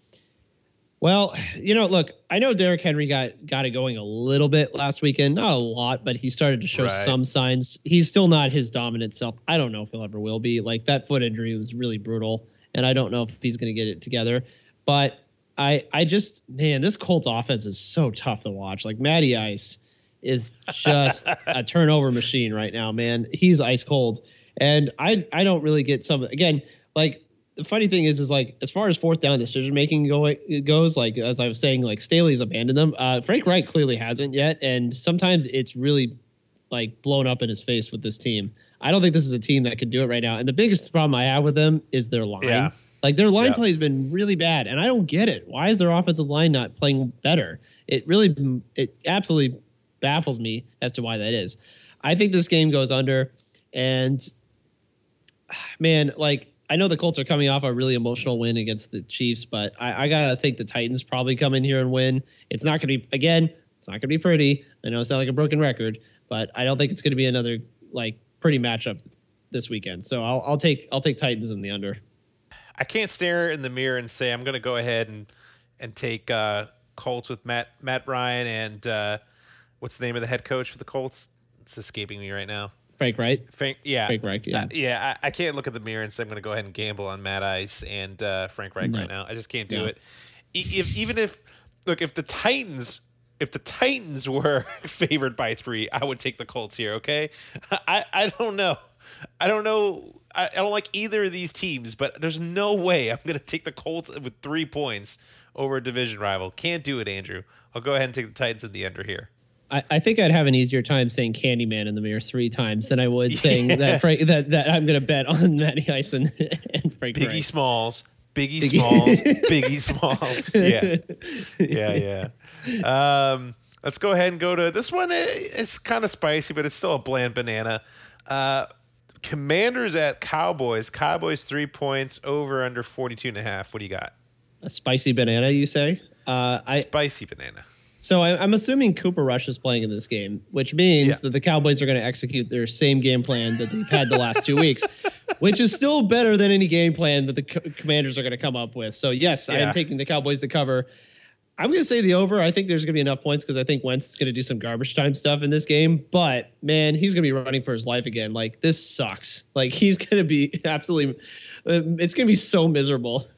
well, you know, look, I know Derrick Henry got, got it going a little bit last weekend. Not a lot, but he started to show right. some signs. He's still not his dominant self. I don't know if he'll ever will be. Like, that foot injury was really brutal, and I don't know if he's going to get it together. But I I just, man, this Colts offense is so tough to watch. Like, Matty Ice is just a turnover machine right now, man. He's ice cold. And I, I don't really get some, again, like, the funny thing is, is like, as far as fourth down decision making go, goes, like, as I was saying, like, Staley's abandoned them. Uh, Frank Reich clearly hasn't yet. And sometimes it's really like blown up in his face with this team. I don't think this is a team that can do it right now. And the biggest problem I have with them is their line. Yeah. Like, their line yeah. play has been really bad. And I don't get it. Why is their offensive line not playing better? It really, it absolutely baffles me as to why that is. I think this game goes under. And man, like, I know the Colts are coming off a really emotional win against the Chiefs, but I, I got to think the Titans probably come in here and win. It's not going to be, again, it's not going to be pretty. I know it's not like a broken record, but I don't think it's going to be another, like, pretty matchup this weekend. So I'll, I'll take, I'll take Titans in the under. I can't stare in the mirror and say, I'm going to go ahead and, and take uh, Colts with Matt, Matt Ryan. And uh, what's the name of the head coach for the Colts? It's escaping me right now. Frank Reich? Frank, yeah. Frank Reich, yeah. Uh, yeah, I, I can't look at the mirror and say I'm going to go ahead and gamble on Matt Ice and uh, Frank Reich no. right now. I just can't do yeah. it. E- if, even if, look, if the Titans if the Titans were favored by three, I would take the Colts here. Okay, I, I don't know, I don't know, I, I don't like either of these teams, but there's no way I'm gonna take the Colts with three points over a division rival. Can't do it, Andrew. I'll go ahead and take the Titans at the under here. I, I think I'd have an easier time saying Candyman in the mirror three times than I would saying yeah. that Frank, that that I'm gonna bet on Matty Ice and, and Frank Biggie Wright. Smalls. Biggie Smalls, Biggie Smalls. Yeah. Yeah, yeah. Um, let's go ahead and go to this one. It's kind of spicy, but it's still a bland banana. Uh, Commanders at Cowboys. Cowboys three points over under forty-two and a half. What do you got? A spicy banana, you say? Uh, I, spicy banana. So I, I'm assuming Cooper Rush is playing in this game, which means yeah. that the Cowboys are going to execute their same game plan that they've had the last two weeks, which is still better than any game plan that the co- Commanders are going to come up with. So, yes, yeah. I am taking the Cowboys to cover. I'm going to say the over. I think there's going to be enough points because I think Wentz is going to do some garbage time stuff in this game. But, man, he's going to be running for his life again. Like, this sucks. Like, he's going to be absolutely uh, – it's going to be so miserable.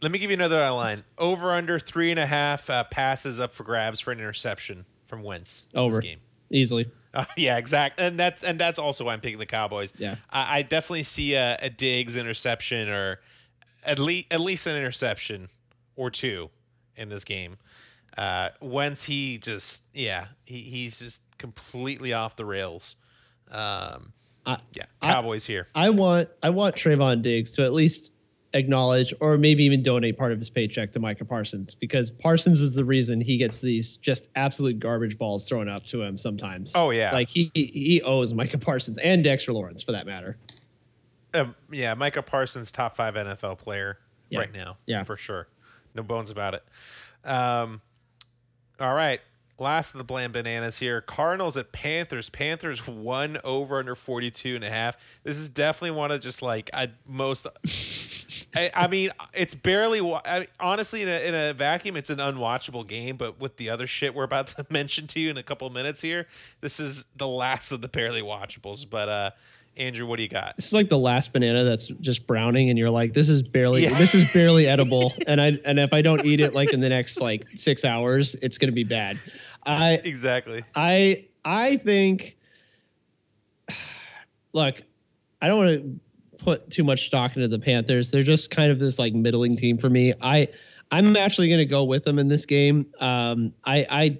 Let me give you another line. Over under three and a half uh, passes up for grabs for an interception from Wentz. Over this game easily. Uh, yeah, exactly. And that's and that's also why I'm picking the Cowboys. Yeah, I, I definitely see a, a Diggs interception or at least at least an interception or two in this game. Uh, Wentz, he just yeah, he, he's just completely off the rails. Um, I, yeah, Cowboys I, here. I want I want Trayvon Diggs to at least acknowledge or maybe even donate part of his paycheck to Micah Parsons, because Parsons is the reason he gets these just absolute garbage balls thrown up to him sometimes. Oh yeah. Like he, he owes Micah Parsons and Dexter Lawrence for that matter. Um, yeah. Micah Parsons, top five N F L player yeah. right now. Yeah, for sure. No bones about it. Um, all right. Last of the bland bananas here. Cardinals at Panthers. Panthers one over under forty-two and a half. This is definitely one of just like I most. I, I mean, it's barely I, honestly in a, in a vacuum, it's an unwatchable game. But with the other shit we're about to mention to you in a couple of minutes here, this is the last of the barely watchables. But uh, Andrew, what do you got? This is like the last banana that's just browning, and you're like, this is barely yeah. this is barely edible. And I and if I don't eat it like in the next like six hours, it's gonna be bad. I exactly. I I think. Look, I don't want to put too much stock into the Panthers. They're just kind of this like middling team for me. I, I'm actually going to go with them in this game. Um, I, I,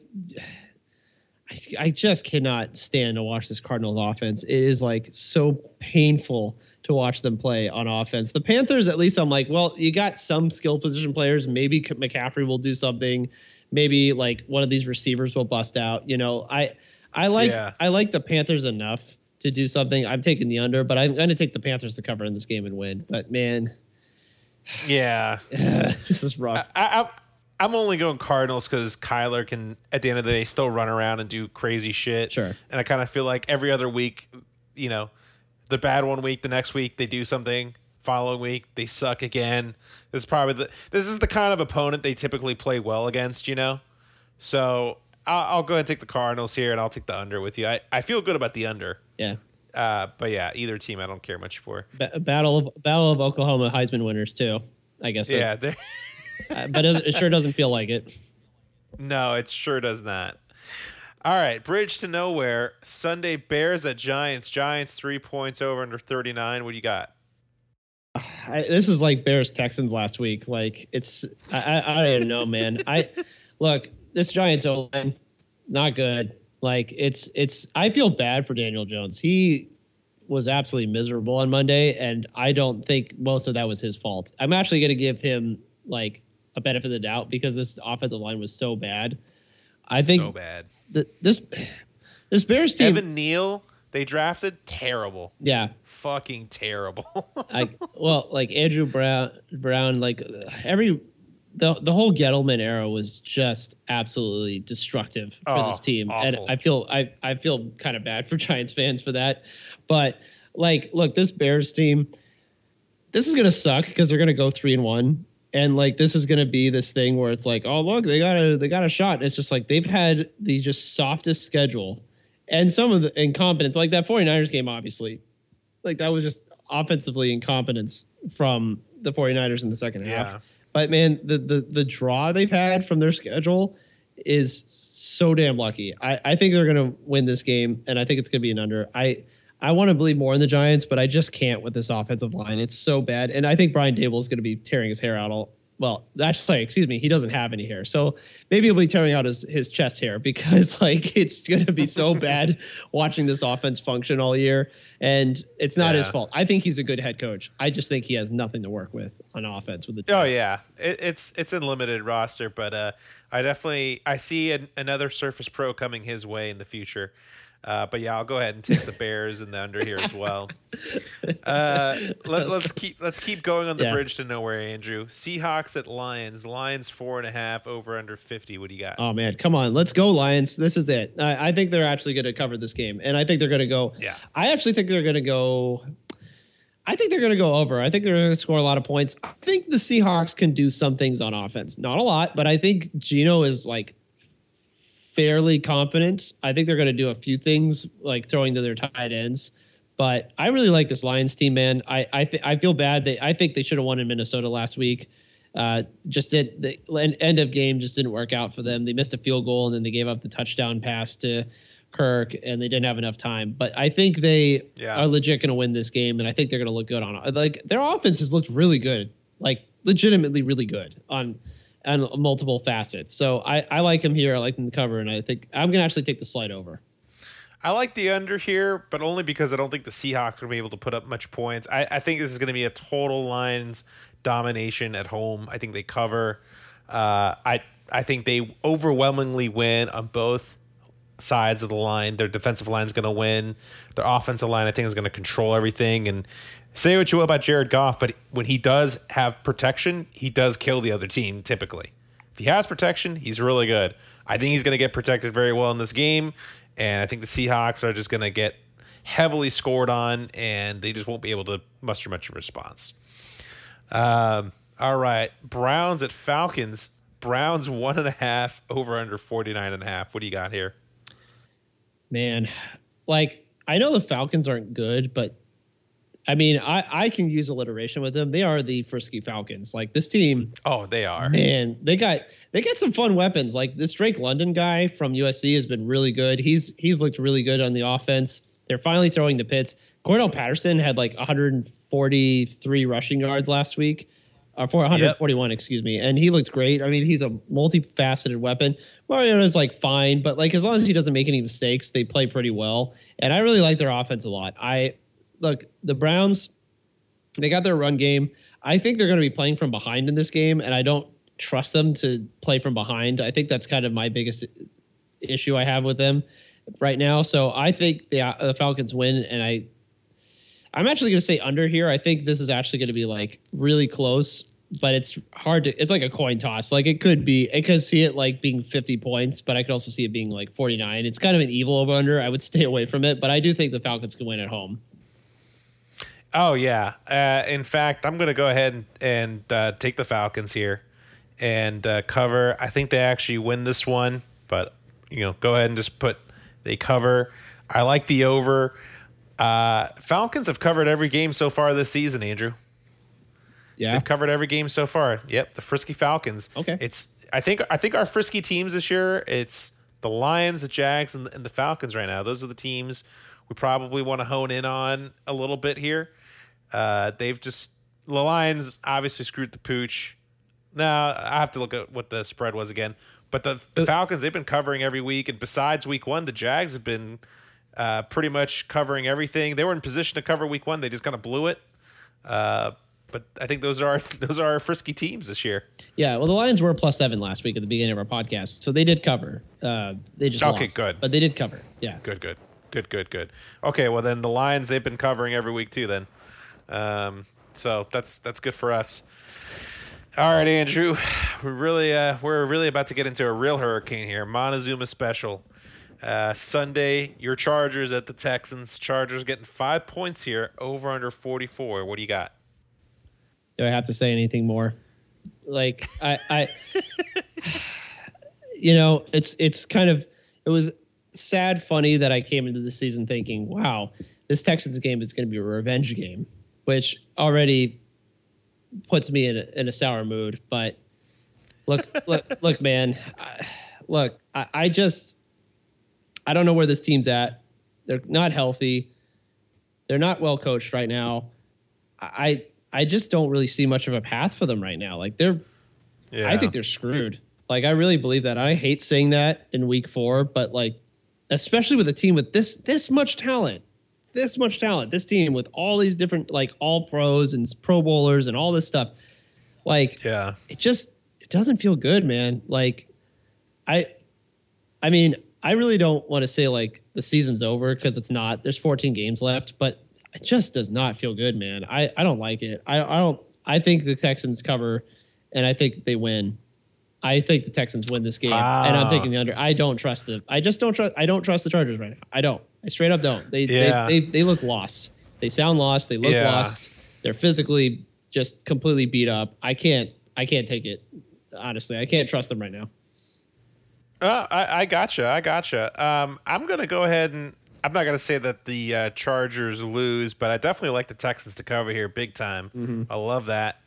I just cannot stand to watch this Cardinals offense. It is like so painful to watch them play on offense. The Panthers, at least I'm like, well, you got some skill position players. Maybe McCaffrey will do something. Maybe like one of these receivers will bust out. You know, I, I like, yeah. I like the Panthers enough to do something. I'm taking the under, but I'm going to take the Panthers to cover in this game and win. But man, yeah, uh, this is rough. I, I, I'm only going Cardinals because Kyler can, at the end of the day, still run around and do crazy shit. Sure. And I kind of feel like every other week, you know, the bad one week, the next week they do something. Following week they suck again. This is probably the this is the kind of opponent they typically play well against. You know, so I'll, I'll go ahead and take the Cardinals here, and I'll take the under with you. I, I feel good about the under. Yeah. Uh, but yeah, either team I don't care much for. Ba- Battle of Battle of Oklahoma Heisman winners too, I guess. Yeah, that, uh, but it sure doesn't feel like it. No, it sure does not. All right, bridge to nowhere. Sunday, Bears at Giants. Giants three points over under thirty nine. What do you got? I, this is like Bears Texans last week. Like it's I, I, I don't even know, man. I look, this Giants O line not good. Like it's it's I feel bad for Daniel Jones. He was absolutely miserable on Monday, and I don't think most of that was his fault. I'm actually going to give him like a benefit of the doubt because this offensive line was so bad. I think so bad. Th- this this Bears team. Evan Neal they drafted terrible. Yeah. Fucking terrible. I well, like Andrew Brown, Brown, like every the the whole Gettleman era was just absolutely destructive for oh, this team, awful. And I feel I I feel kind of bad for Giants fans for that. But like, look, this Bears team, this is gonna suck because they're gonna go three and one, and like this is gonna be this thing where it's like, oh look, they got a they got a shot. And it's just like they've had the just softest schedule, and some of the incompetence, like that 49ers game, obviously. Like that was just offensively incompetence from the 49ers in the second yeah. half. But man, the, the the draw they've had from their schedule is so damn lucky. I, I think they're going to win this game, and I think it's going to be an under. I I want to believe more in the Giants, but I just can't with this offensive line. It's so bad. And I think Brian Dable is going to be tearing his hair out all. Well, actually, excuse me, he doesn't have any hair. So maybe he'll be tearing out his, his chest hair because, like, it's going to be so bad watching this offense function all year. And it's not yeah. his fault. I think he's a good head coach. I just think he has nothing to work with on offense with the Jets. Oh, yeah. It, it's it's a limited roster, but uh, I definitely – I see an, another Surface Pro coming his way in the future. Uh, but, yeah, I'll go ahead and take the Bears and the under here as well. Uh, let, let's keep let's keep going on the yeah. bridge to nowhere, Andrew. Seahawks at Lions. Lions four and a half, over under fifty. What do you got? Oh, man, come on. Let's go, Lions. This is it. I, I think they're actually going to cover this game, and I think they're going to go. Yeah. I actually think they're going to go – I think they're going to go over. I think they're going to score a lot of points. I think the Seahawks can do some things on offense. Not a lot, but I think Geno is, like, fairly confident. I think they're going to do a few things like throwing to their tight ends, but I really like this Lions team, man. I I, th- I feel bad. They I think they should have won in Minnesota last week. Uh, just did the end of game just didn't work out for them. They missed a field goal and then they gave up the touchdown pass to Kirk and they didn't have enough time. But I think they yeah. are legit going to win this game, and I think they're going to look good on it. Like their offense has looked really good, like legitimately really good on. And multiple facets. So I, I like him here. I like him to cover, and I think I'm going to actually take the slight over. I like the under here, but only because I don't think the Seahawks are going to be able to put up much points. I, I think this is going to be a total Lions domination at home. I think they cover. Uh, I I think they overwhelmingly win on both sides of the line. Their defensive line is going to win. Their offensive line, I think, is going to control everything. And say what you will about Jared Goff, but when he does have protection, he does kill the other team typically. If he has protection, he's really good. I think he's going to get protected very well in this game, and I think the Seahawks are just going to get heavily scored on, and they just won't be able to muster much of a response. Um, all right, Browns at Falcons. Browns one and a half, over under forty-nine and a half. What do you got here? Man, like I know the Falcons aren't good, but I mean, I, I can use alliteration with them. They are the Frisky Falcons. Like this team. Oh, they are. Man, they got they got some fun weapons. Like this Drake London guy from U S C has been really good. He's he's looked really good on the offense. They're finally throwing the pits. Cordell Patterson had like one hundred forty-three rushing yards last week, or for one hundred forty-one, yep. excuse me. And he looked great. I mean, he's a multifaceted weapon. Mariota's like fine, but like as long as he doesn't make any mistakes, they play pretty well. And I really like their offense a lot. I. Look, the Browns, they got their run game. I think they're going to be playing from behind in this game, and I don't trust them to play from behind. I think that's kind of my biggest issue I have with them right now. So I think the, uh, the Falcons win, and I, I'm actually going to say under here. I think this is actually going to be, like, really close, but it's hard to – it's like a coin toss. Like, it could be – I could see it, like, being fifty points, but I could also see it being, like, forty-nine. It's kind of an evil over-under. I would stay away from it, but I do think the Falcons can win at home. Oh, yeah. Uh, in fact, I'm going to go ahead and, and uh, take the Falcons here and uh, cover. I think they actually win this one, but, you know, go ahead and just put they cover. I like the over. Uh, Falcons have covered every game so far this season, Andrew. Yeah. They've covered every game so far. Yep. The Frisky Falcons. Okay. It's I think I think our Frisky teams this year, it's the Lions, the Jags, and, and the Falcons right now. Those are the teams we probably want to hone in on a little bit here. Uh, they've just the Lions obviously screwed the pooch. Now I have to look at what the spread was again. But the, the Falcons, they've been covering every week, and besides week one, the Jags have been uh, pretty much covering everything. They were in position to cover week one. They just kind of blew it. Uh, but I think those are those are our frisky teams this year. Yeah, well, the Lions were plus seven last week at the beginning of our podcast, so they did cover. Uh, they just okay, lost, good, but they did cover. Yeah, good, good, good, good, good. Okay, well then the Lions, they've been covering every week too. Then. Um, so that's, that's good for us. All right, Andrew, we really, uh, we're really about to get into a real hurricane here. Montezuma special, uh, Sunday, your Chargers at the Texans. Chargers getting five points here, over under forty-four. What do you got? Do I have to say anything more? Like I, I, you know, it's, it's kind of, it was sad, funny that I came into the season thinking, wow, this Texans game is going to be a revenge game, which already puts me in a, in a sour mood. But look, look, look, man, I, look, I, I just, I don't know where this team's at. They're not healthy. They're not well coached right now. I, I just don't really see much of a path for them right now. Like they're, yeah. I think they're screwed. Like I really believe that. I hate saying that in week four, but like, especially with a team with this, this much talent, this much talent, this team with all these different, like all pros and pro bowlers and all this stuff. Like, yeah, it just, it doesn't feel good, man. Like I, I mean, I really don't want to say like the season's over because it's not. There's fourteen games left, but it just does not feel good, man. I, I don't like it. I, I don't. I think the Texans cover, and I think they win. I think the Texans win this game, wow. and I'm taking the under. I don't trust the. I just don't trust. I don't trust the Chargers right now. I don't. I straight up don't. They yeah. they, they they look lost. They sound lost. They look yeah. lost. They're physically just completely beat up. I can't. I can't take it. Honestly, I can't trust them right now. Oh, I, I gotcha. I gotcha. Um, I'm going to go ahead and I'm not going to say that the uh, Chargers lose, but I definitely like the Texans to cover here big time. Mm-hmm. I love that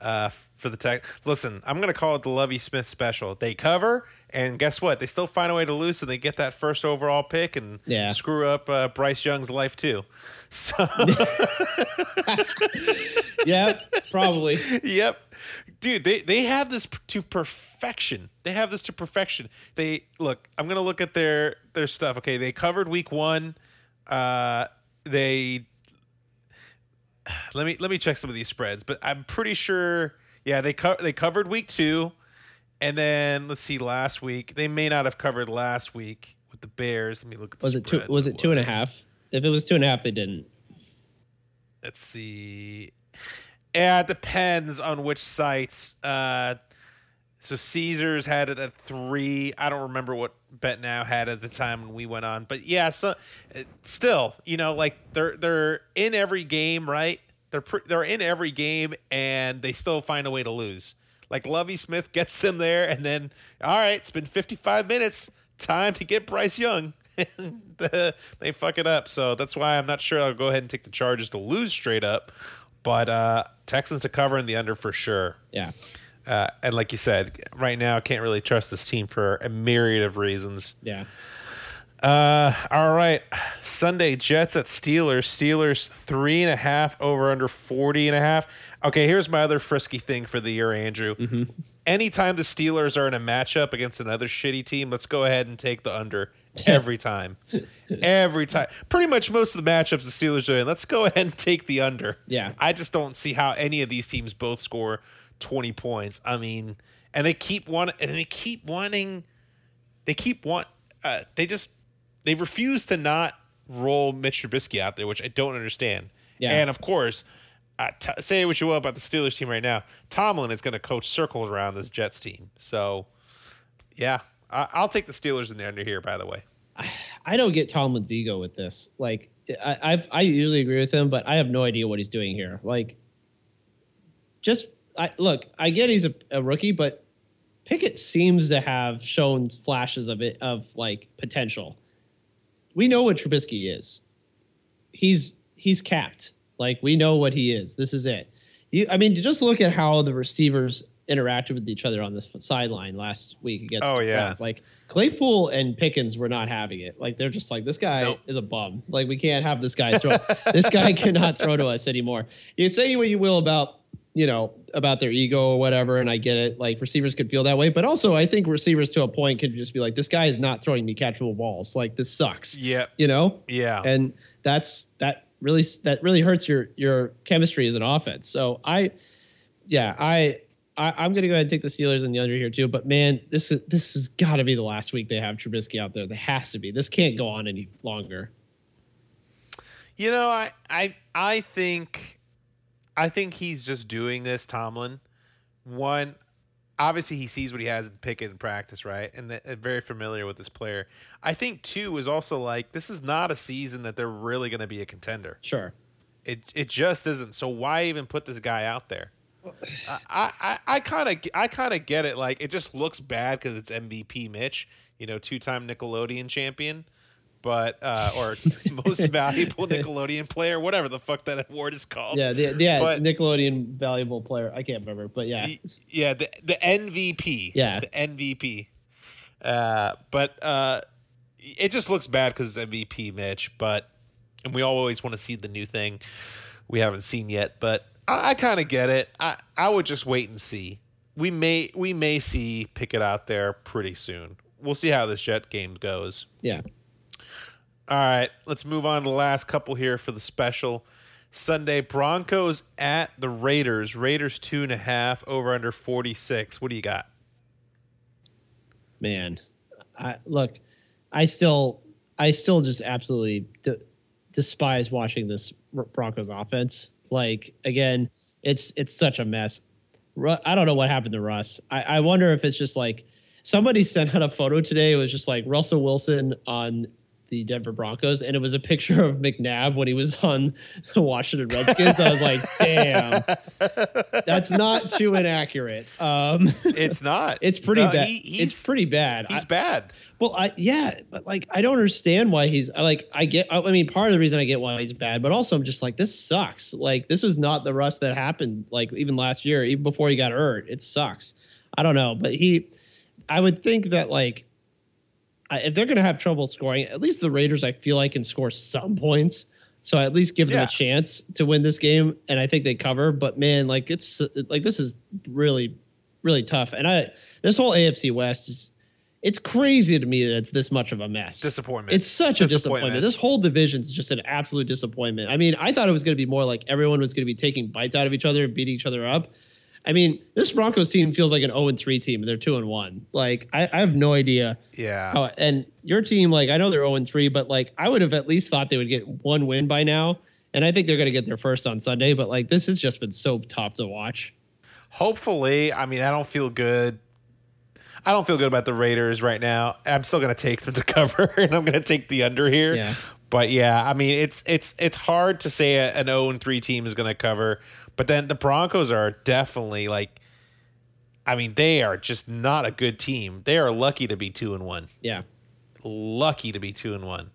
uh, for the Tex. Listen, I'm going to call it the Lovey Smith special. They cover, and guess what? They still find a way to lose, so they get that first overall pick and yeah. screw up uh, Bryce Young's life too. So, yeah, probably. Yep. Dude, they, they have this to perfection. They have this to perfection. They look, I'm going to look at their, their stuff. Okay. They covered week one. Uh, they, let me, let me check some of these spreads, but I'm pretty sure. Yeah. They co- they covered week two. And then let's see last week, they may not have covered last week with the Bears. Let me look at the was spread. It two, was it two and a half? If it was two and a half, they didn't. Let's see. Yeah, it depends on which sites. Uh, so Caesars had it at three. I don't remember what BetNow had at the time when we went on, but yeah, so still, you know, like they're they're in every game, right? They're pre- they're in every game, and they still find a way to lose. Like Lovie Smith gets them there, and then all right, it's been fifty-five minutes. Time to get Bryce Young. They fuck it up, so that's why I'm not sure. I'll go ahead and take the Chargers to lose straight up. But uh, Texans to cover in the under for sure. Yeah. Uh, and like you said, right now, I can't really trust this team for a myriad of reasons. Yeah. Uh, all right. Sunday, Jets at Steelers. Steelers, three and a half over under forty and a half. Okay, here's my other frisky thing for the year, Andrew. Mm-hmm. Anytime the Steelers are in a matchup against another shitty team, let's go ahead and take the under. Every time. Every time. Pretty much most of the matchups the Steelers are in. Let's go ahead and take the under. Yeah. I just don't see how any of these teams both score twenty points. I mean, and they keep wanting, and they keep wanting, they keep want, uh, they just, they refuse to not roll Mitch Trubisky out there, which I don't understand. Yeah. And of course, uh, t- say what you will about the Steelers team right now. Tomlin is going to coach circles around this Jets team. So, yeah. I'll take the Steelers in the under here, by the way. I don't get Tomlin's ego with this. Like, I I've, I usually agree with him, but I have no idea what he's doing here. Like, just I, look, I get he's a, a rookie, but Pickett seems to have shown flashes of it, of like potential. We know what Trubisky is. He's he's capped. Like, we know what he is. This is it. You, I mean, just look at how the receivers interacted with each other on this sideline last week against oh, the yeah. Browns. Like Claypool and Pickens were not having it. Like they're just like, this guy nope. is a bum. Like we can't have this guy throw. This guy cannot throw to us anymore. You say what you will about, you know, about their ego or whatever, and I get it. Like receivers could feel that way, but also I think receivers to a point could just be like, this guy is not throwing me catchable balls. Like this sucks. Yeah. You know? Yeah. And that's that really that really hurts your your chemistry as an offense. So I yeah, I I, I'm going to go ahead and take the Steelers in the under here too, but man, this is, this has got to be the last week they have Trubisky out there. There has to be. This can't go on any longer. You know, I, I, I think, I think he's just doing this, Tomlin. One, obviously he sees what he has in Pickett in practice, right? And the, very familiar with this player. I think two is also like, this is not a season that they're really going to be a contender. Sure. It, it just isn't. So why even put this guy out there? I I kind of I kind of get it. Like it just looks bad because it's M V P Mitch, you know, two-time Nickelodeon champion, but uh, or most valuable Nickelodeon player, whatever the fuck that award is called. Yeah, the, yeah, but, Nickelodeon valuable player. I can't remember, but yeah, the, yeah, the the M V P. Yeah, the M V P. Uh, but uh, it just looks bad because it's M V P Mitch. But and we always want to see the new thing we haven't seen yet. But I, I kind of get it. I, I would just wait and see. We may we may see Pickett out there pretty soon. We'll see how this Jet game goes. Yeah. All right, let's move on to the last couple here for the special. Sunday, Broncos at the Raiders. Raiders two and a half, over under forty-six. What do you got? Man, I, look, I still, I still just absolutely de- despise watching this Broncos offense. Like again, it's it's such a mess. Ru- I don't know what happened to Russ. I, I wonder if it's just like somebody sent out a photo today. It was just like Russell Wilson on the Denver Broncos, and it was a picture of McNabb when he was on the Washington Redskins. I was like, damn, that's not too inaccurate. Um, it's not. It's pretty no, bad. He, it's pretty bad. He's I, bad. Well, I yeah, but like I don't understand why he's like I get. I, I mean, part of the reason I get why he's bad, but also I'm just like this sucks. Like this was not the Russ that happened. Like even last year, even before he got hurt, it sucks. I don't know, but he. I would think that like. If they're going to have trouble scoring, at least the Raiders, I feel like, can score some points. So I at least give them yeah. a chance to win this game, and I think they cover. But man, like it's like this is really, really tough. And I this whole A F C West is it's crazy to me that it's this much of a mess. Disappointment. It's such disappointment. a disappointment. This whole division is just an absolute disappointment. I mean, I thought it was going to be more like everyone was going to be taking bites out of each other and beating each other up. I mean, this Broncos team feels like an oh and three team, and they're two and one. Like, I, I have no idea. Yeah. How, and your team, like, I know they're oh and three, but, like, I would have at least thought they would get one win by now, and I think they're going to get their first on Sunday, but, like, this has just been so tough to watch. Hopefully. I mean, I don't feel good. I don't feel good about the Raiders right now. I'm still going to take them to cover, and I'm going to take the under here. Yeah. But, yeah, I mean, it's it's it's hard to say a, an oh and three team is going to cover. But then the Broncos are definitely like, I mean, they are just not a good team. They are lucky to be two and one. Yeah. Lucky to be two and one.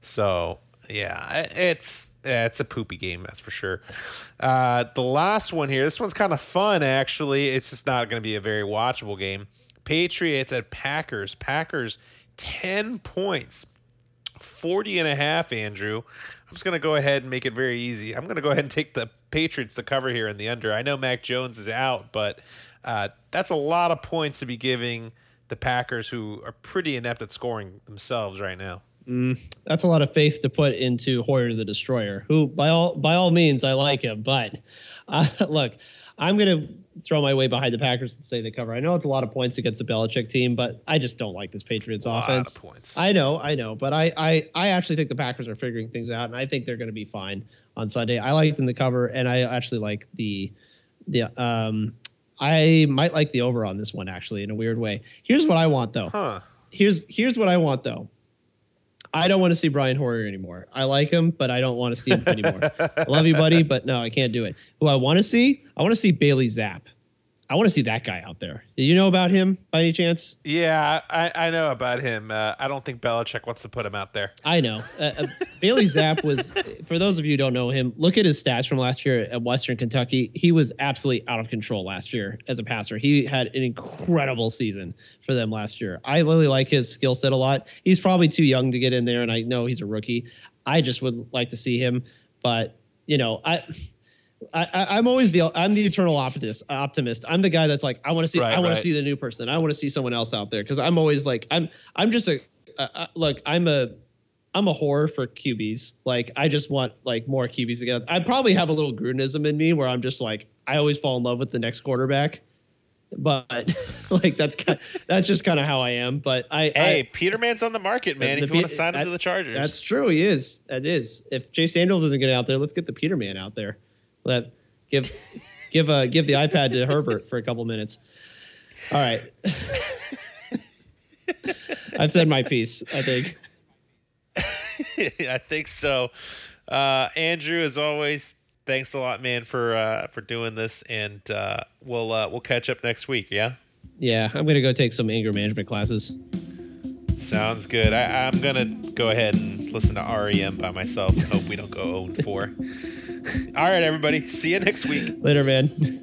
So, yeah, it's it's a poopy game. That's for sure. Uh, the last one here. This one's kind of fun, actually. It's just not going to be a very watchable game. Patriots at Packers. Packers, ten points. forty and a half, Andrew. I'm just going to go ahead and make it very easy. I'm going to go ahead and take the Patriots to cover here in the under. I know Mac Jones is out, but uh, that's a lot of points to be giving the Packers, who are pretty inept at scoring themselves right now. Mm, that's a lot of faith to put into Hoyer the Destroyer, who by all by all means I like him, but uh, look, I'm going to throw my way behind the Packers and say they cover. I know it's a lot of points against the Belichick team, but I just don't like this Patriots a offense. Lot of points. I know, I know, but I, I, I actually think the Packers are figuring things out, and I think they're going to be fine on Sunday. I like them to cover, and I actually like the, the um, I might like the over on this one actually in a weird way. Here's what I want though. Huh. Here's here's what I want though. I don't want to see Brian Hoyer anymore. I like him, but I don't want to see him anymore. I love you, buddy, but no, I can't do it. Who I want to see? I want to see Bailey Zapp. I want to see that guy out there. Do you know about him by any chance? Yeah, I, I know about him. Uh, I don't think Belichick wants to put him out there. I know. Uh, uh, Bailey Zapp was, for those of you who don't know him, look at his stats from last year at Western Kentucky. He was absolutely out of control last year as a passer. He had an incredible season for them last year. I really like his skill set a lot. He's probably too young to get in there, and I know he's a rookie. I just would like to see him, but, you know, I... I, I, I'm always the I'm the eternal optimist. Optimist. I'm the guy that's like I want to see right, I want right. to see the new person. I want to see someone else out there because I'm always like I'm I'm just a uh, uh, look I'm a I'm a whore for Q Bs. Like I just want like more Q Bs to get out. I probably have a little Grudenism in me where I'm just like I always fall in love with the next quarterback. But like that's kind of, that's just kind of how I am. But I hey, I, Peterman's on the market, man. The, if you want to sign him to the Chargers, that's true. He is. That is. If Chase Daniels isn't getting out there, let's get the Peterman out there. Let give give uh give the iPad to Herbert for a couple minutes. All right, I've said my piece. I think. I think so. Uh, Andrew, as always, thanks a lot, man, for uh, for doing this, and uh, we'll uh, we'll catch up next week. Yeah. Yeah, I'm gonna go take some anger management classes. Sounds good. I, I'm gonna go ahead and listen to R E M by myself and hope we don't go oh and four. All right, everybody. See you next week. Later, man.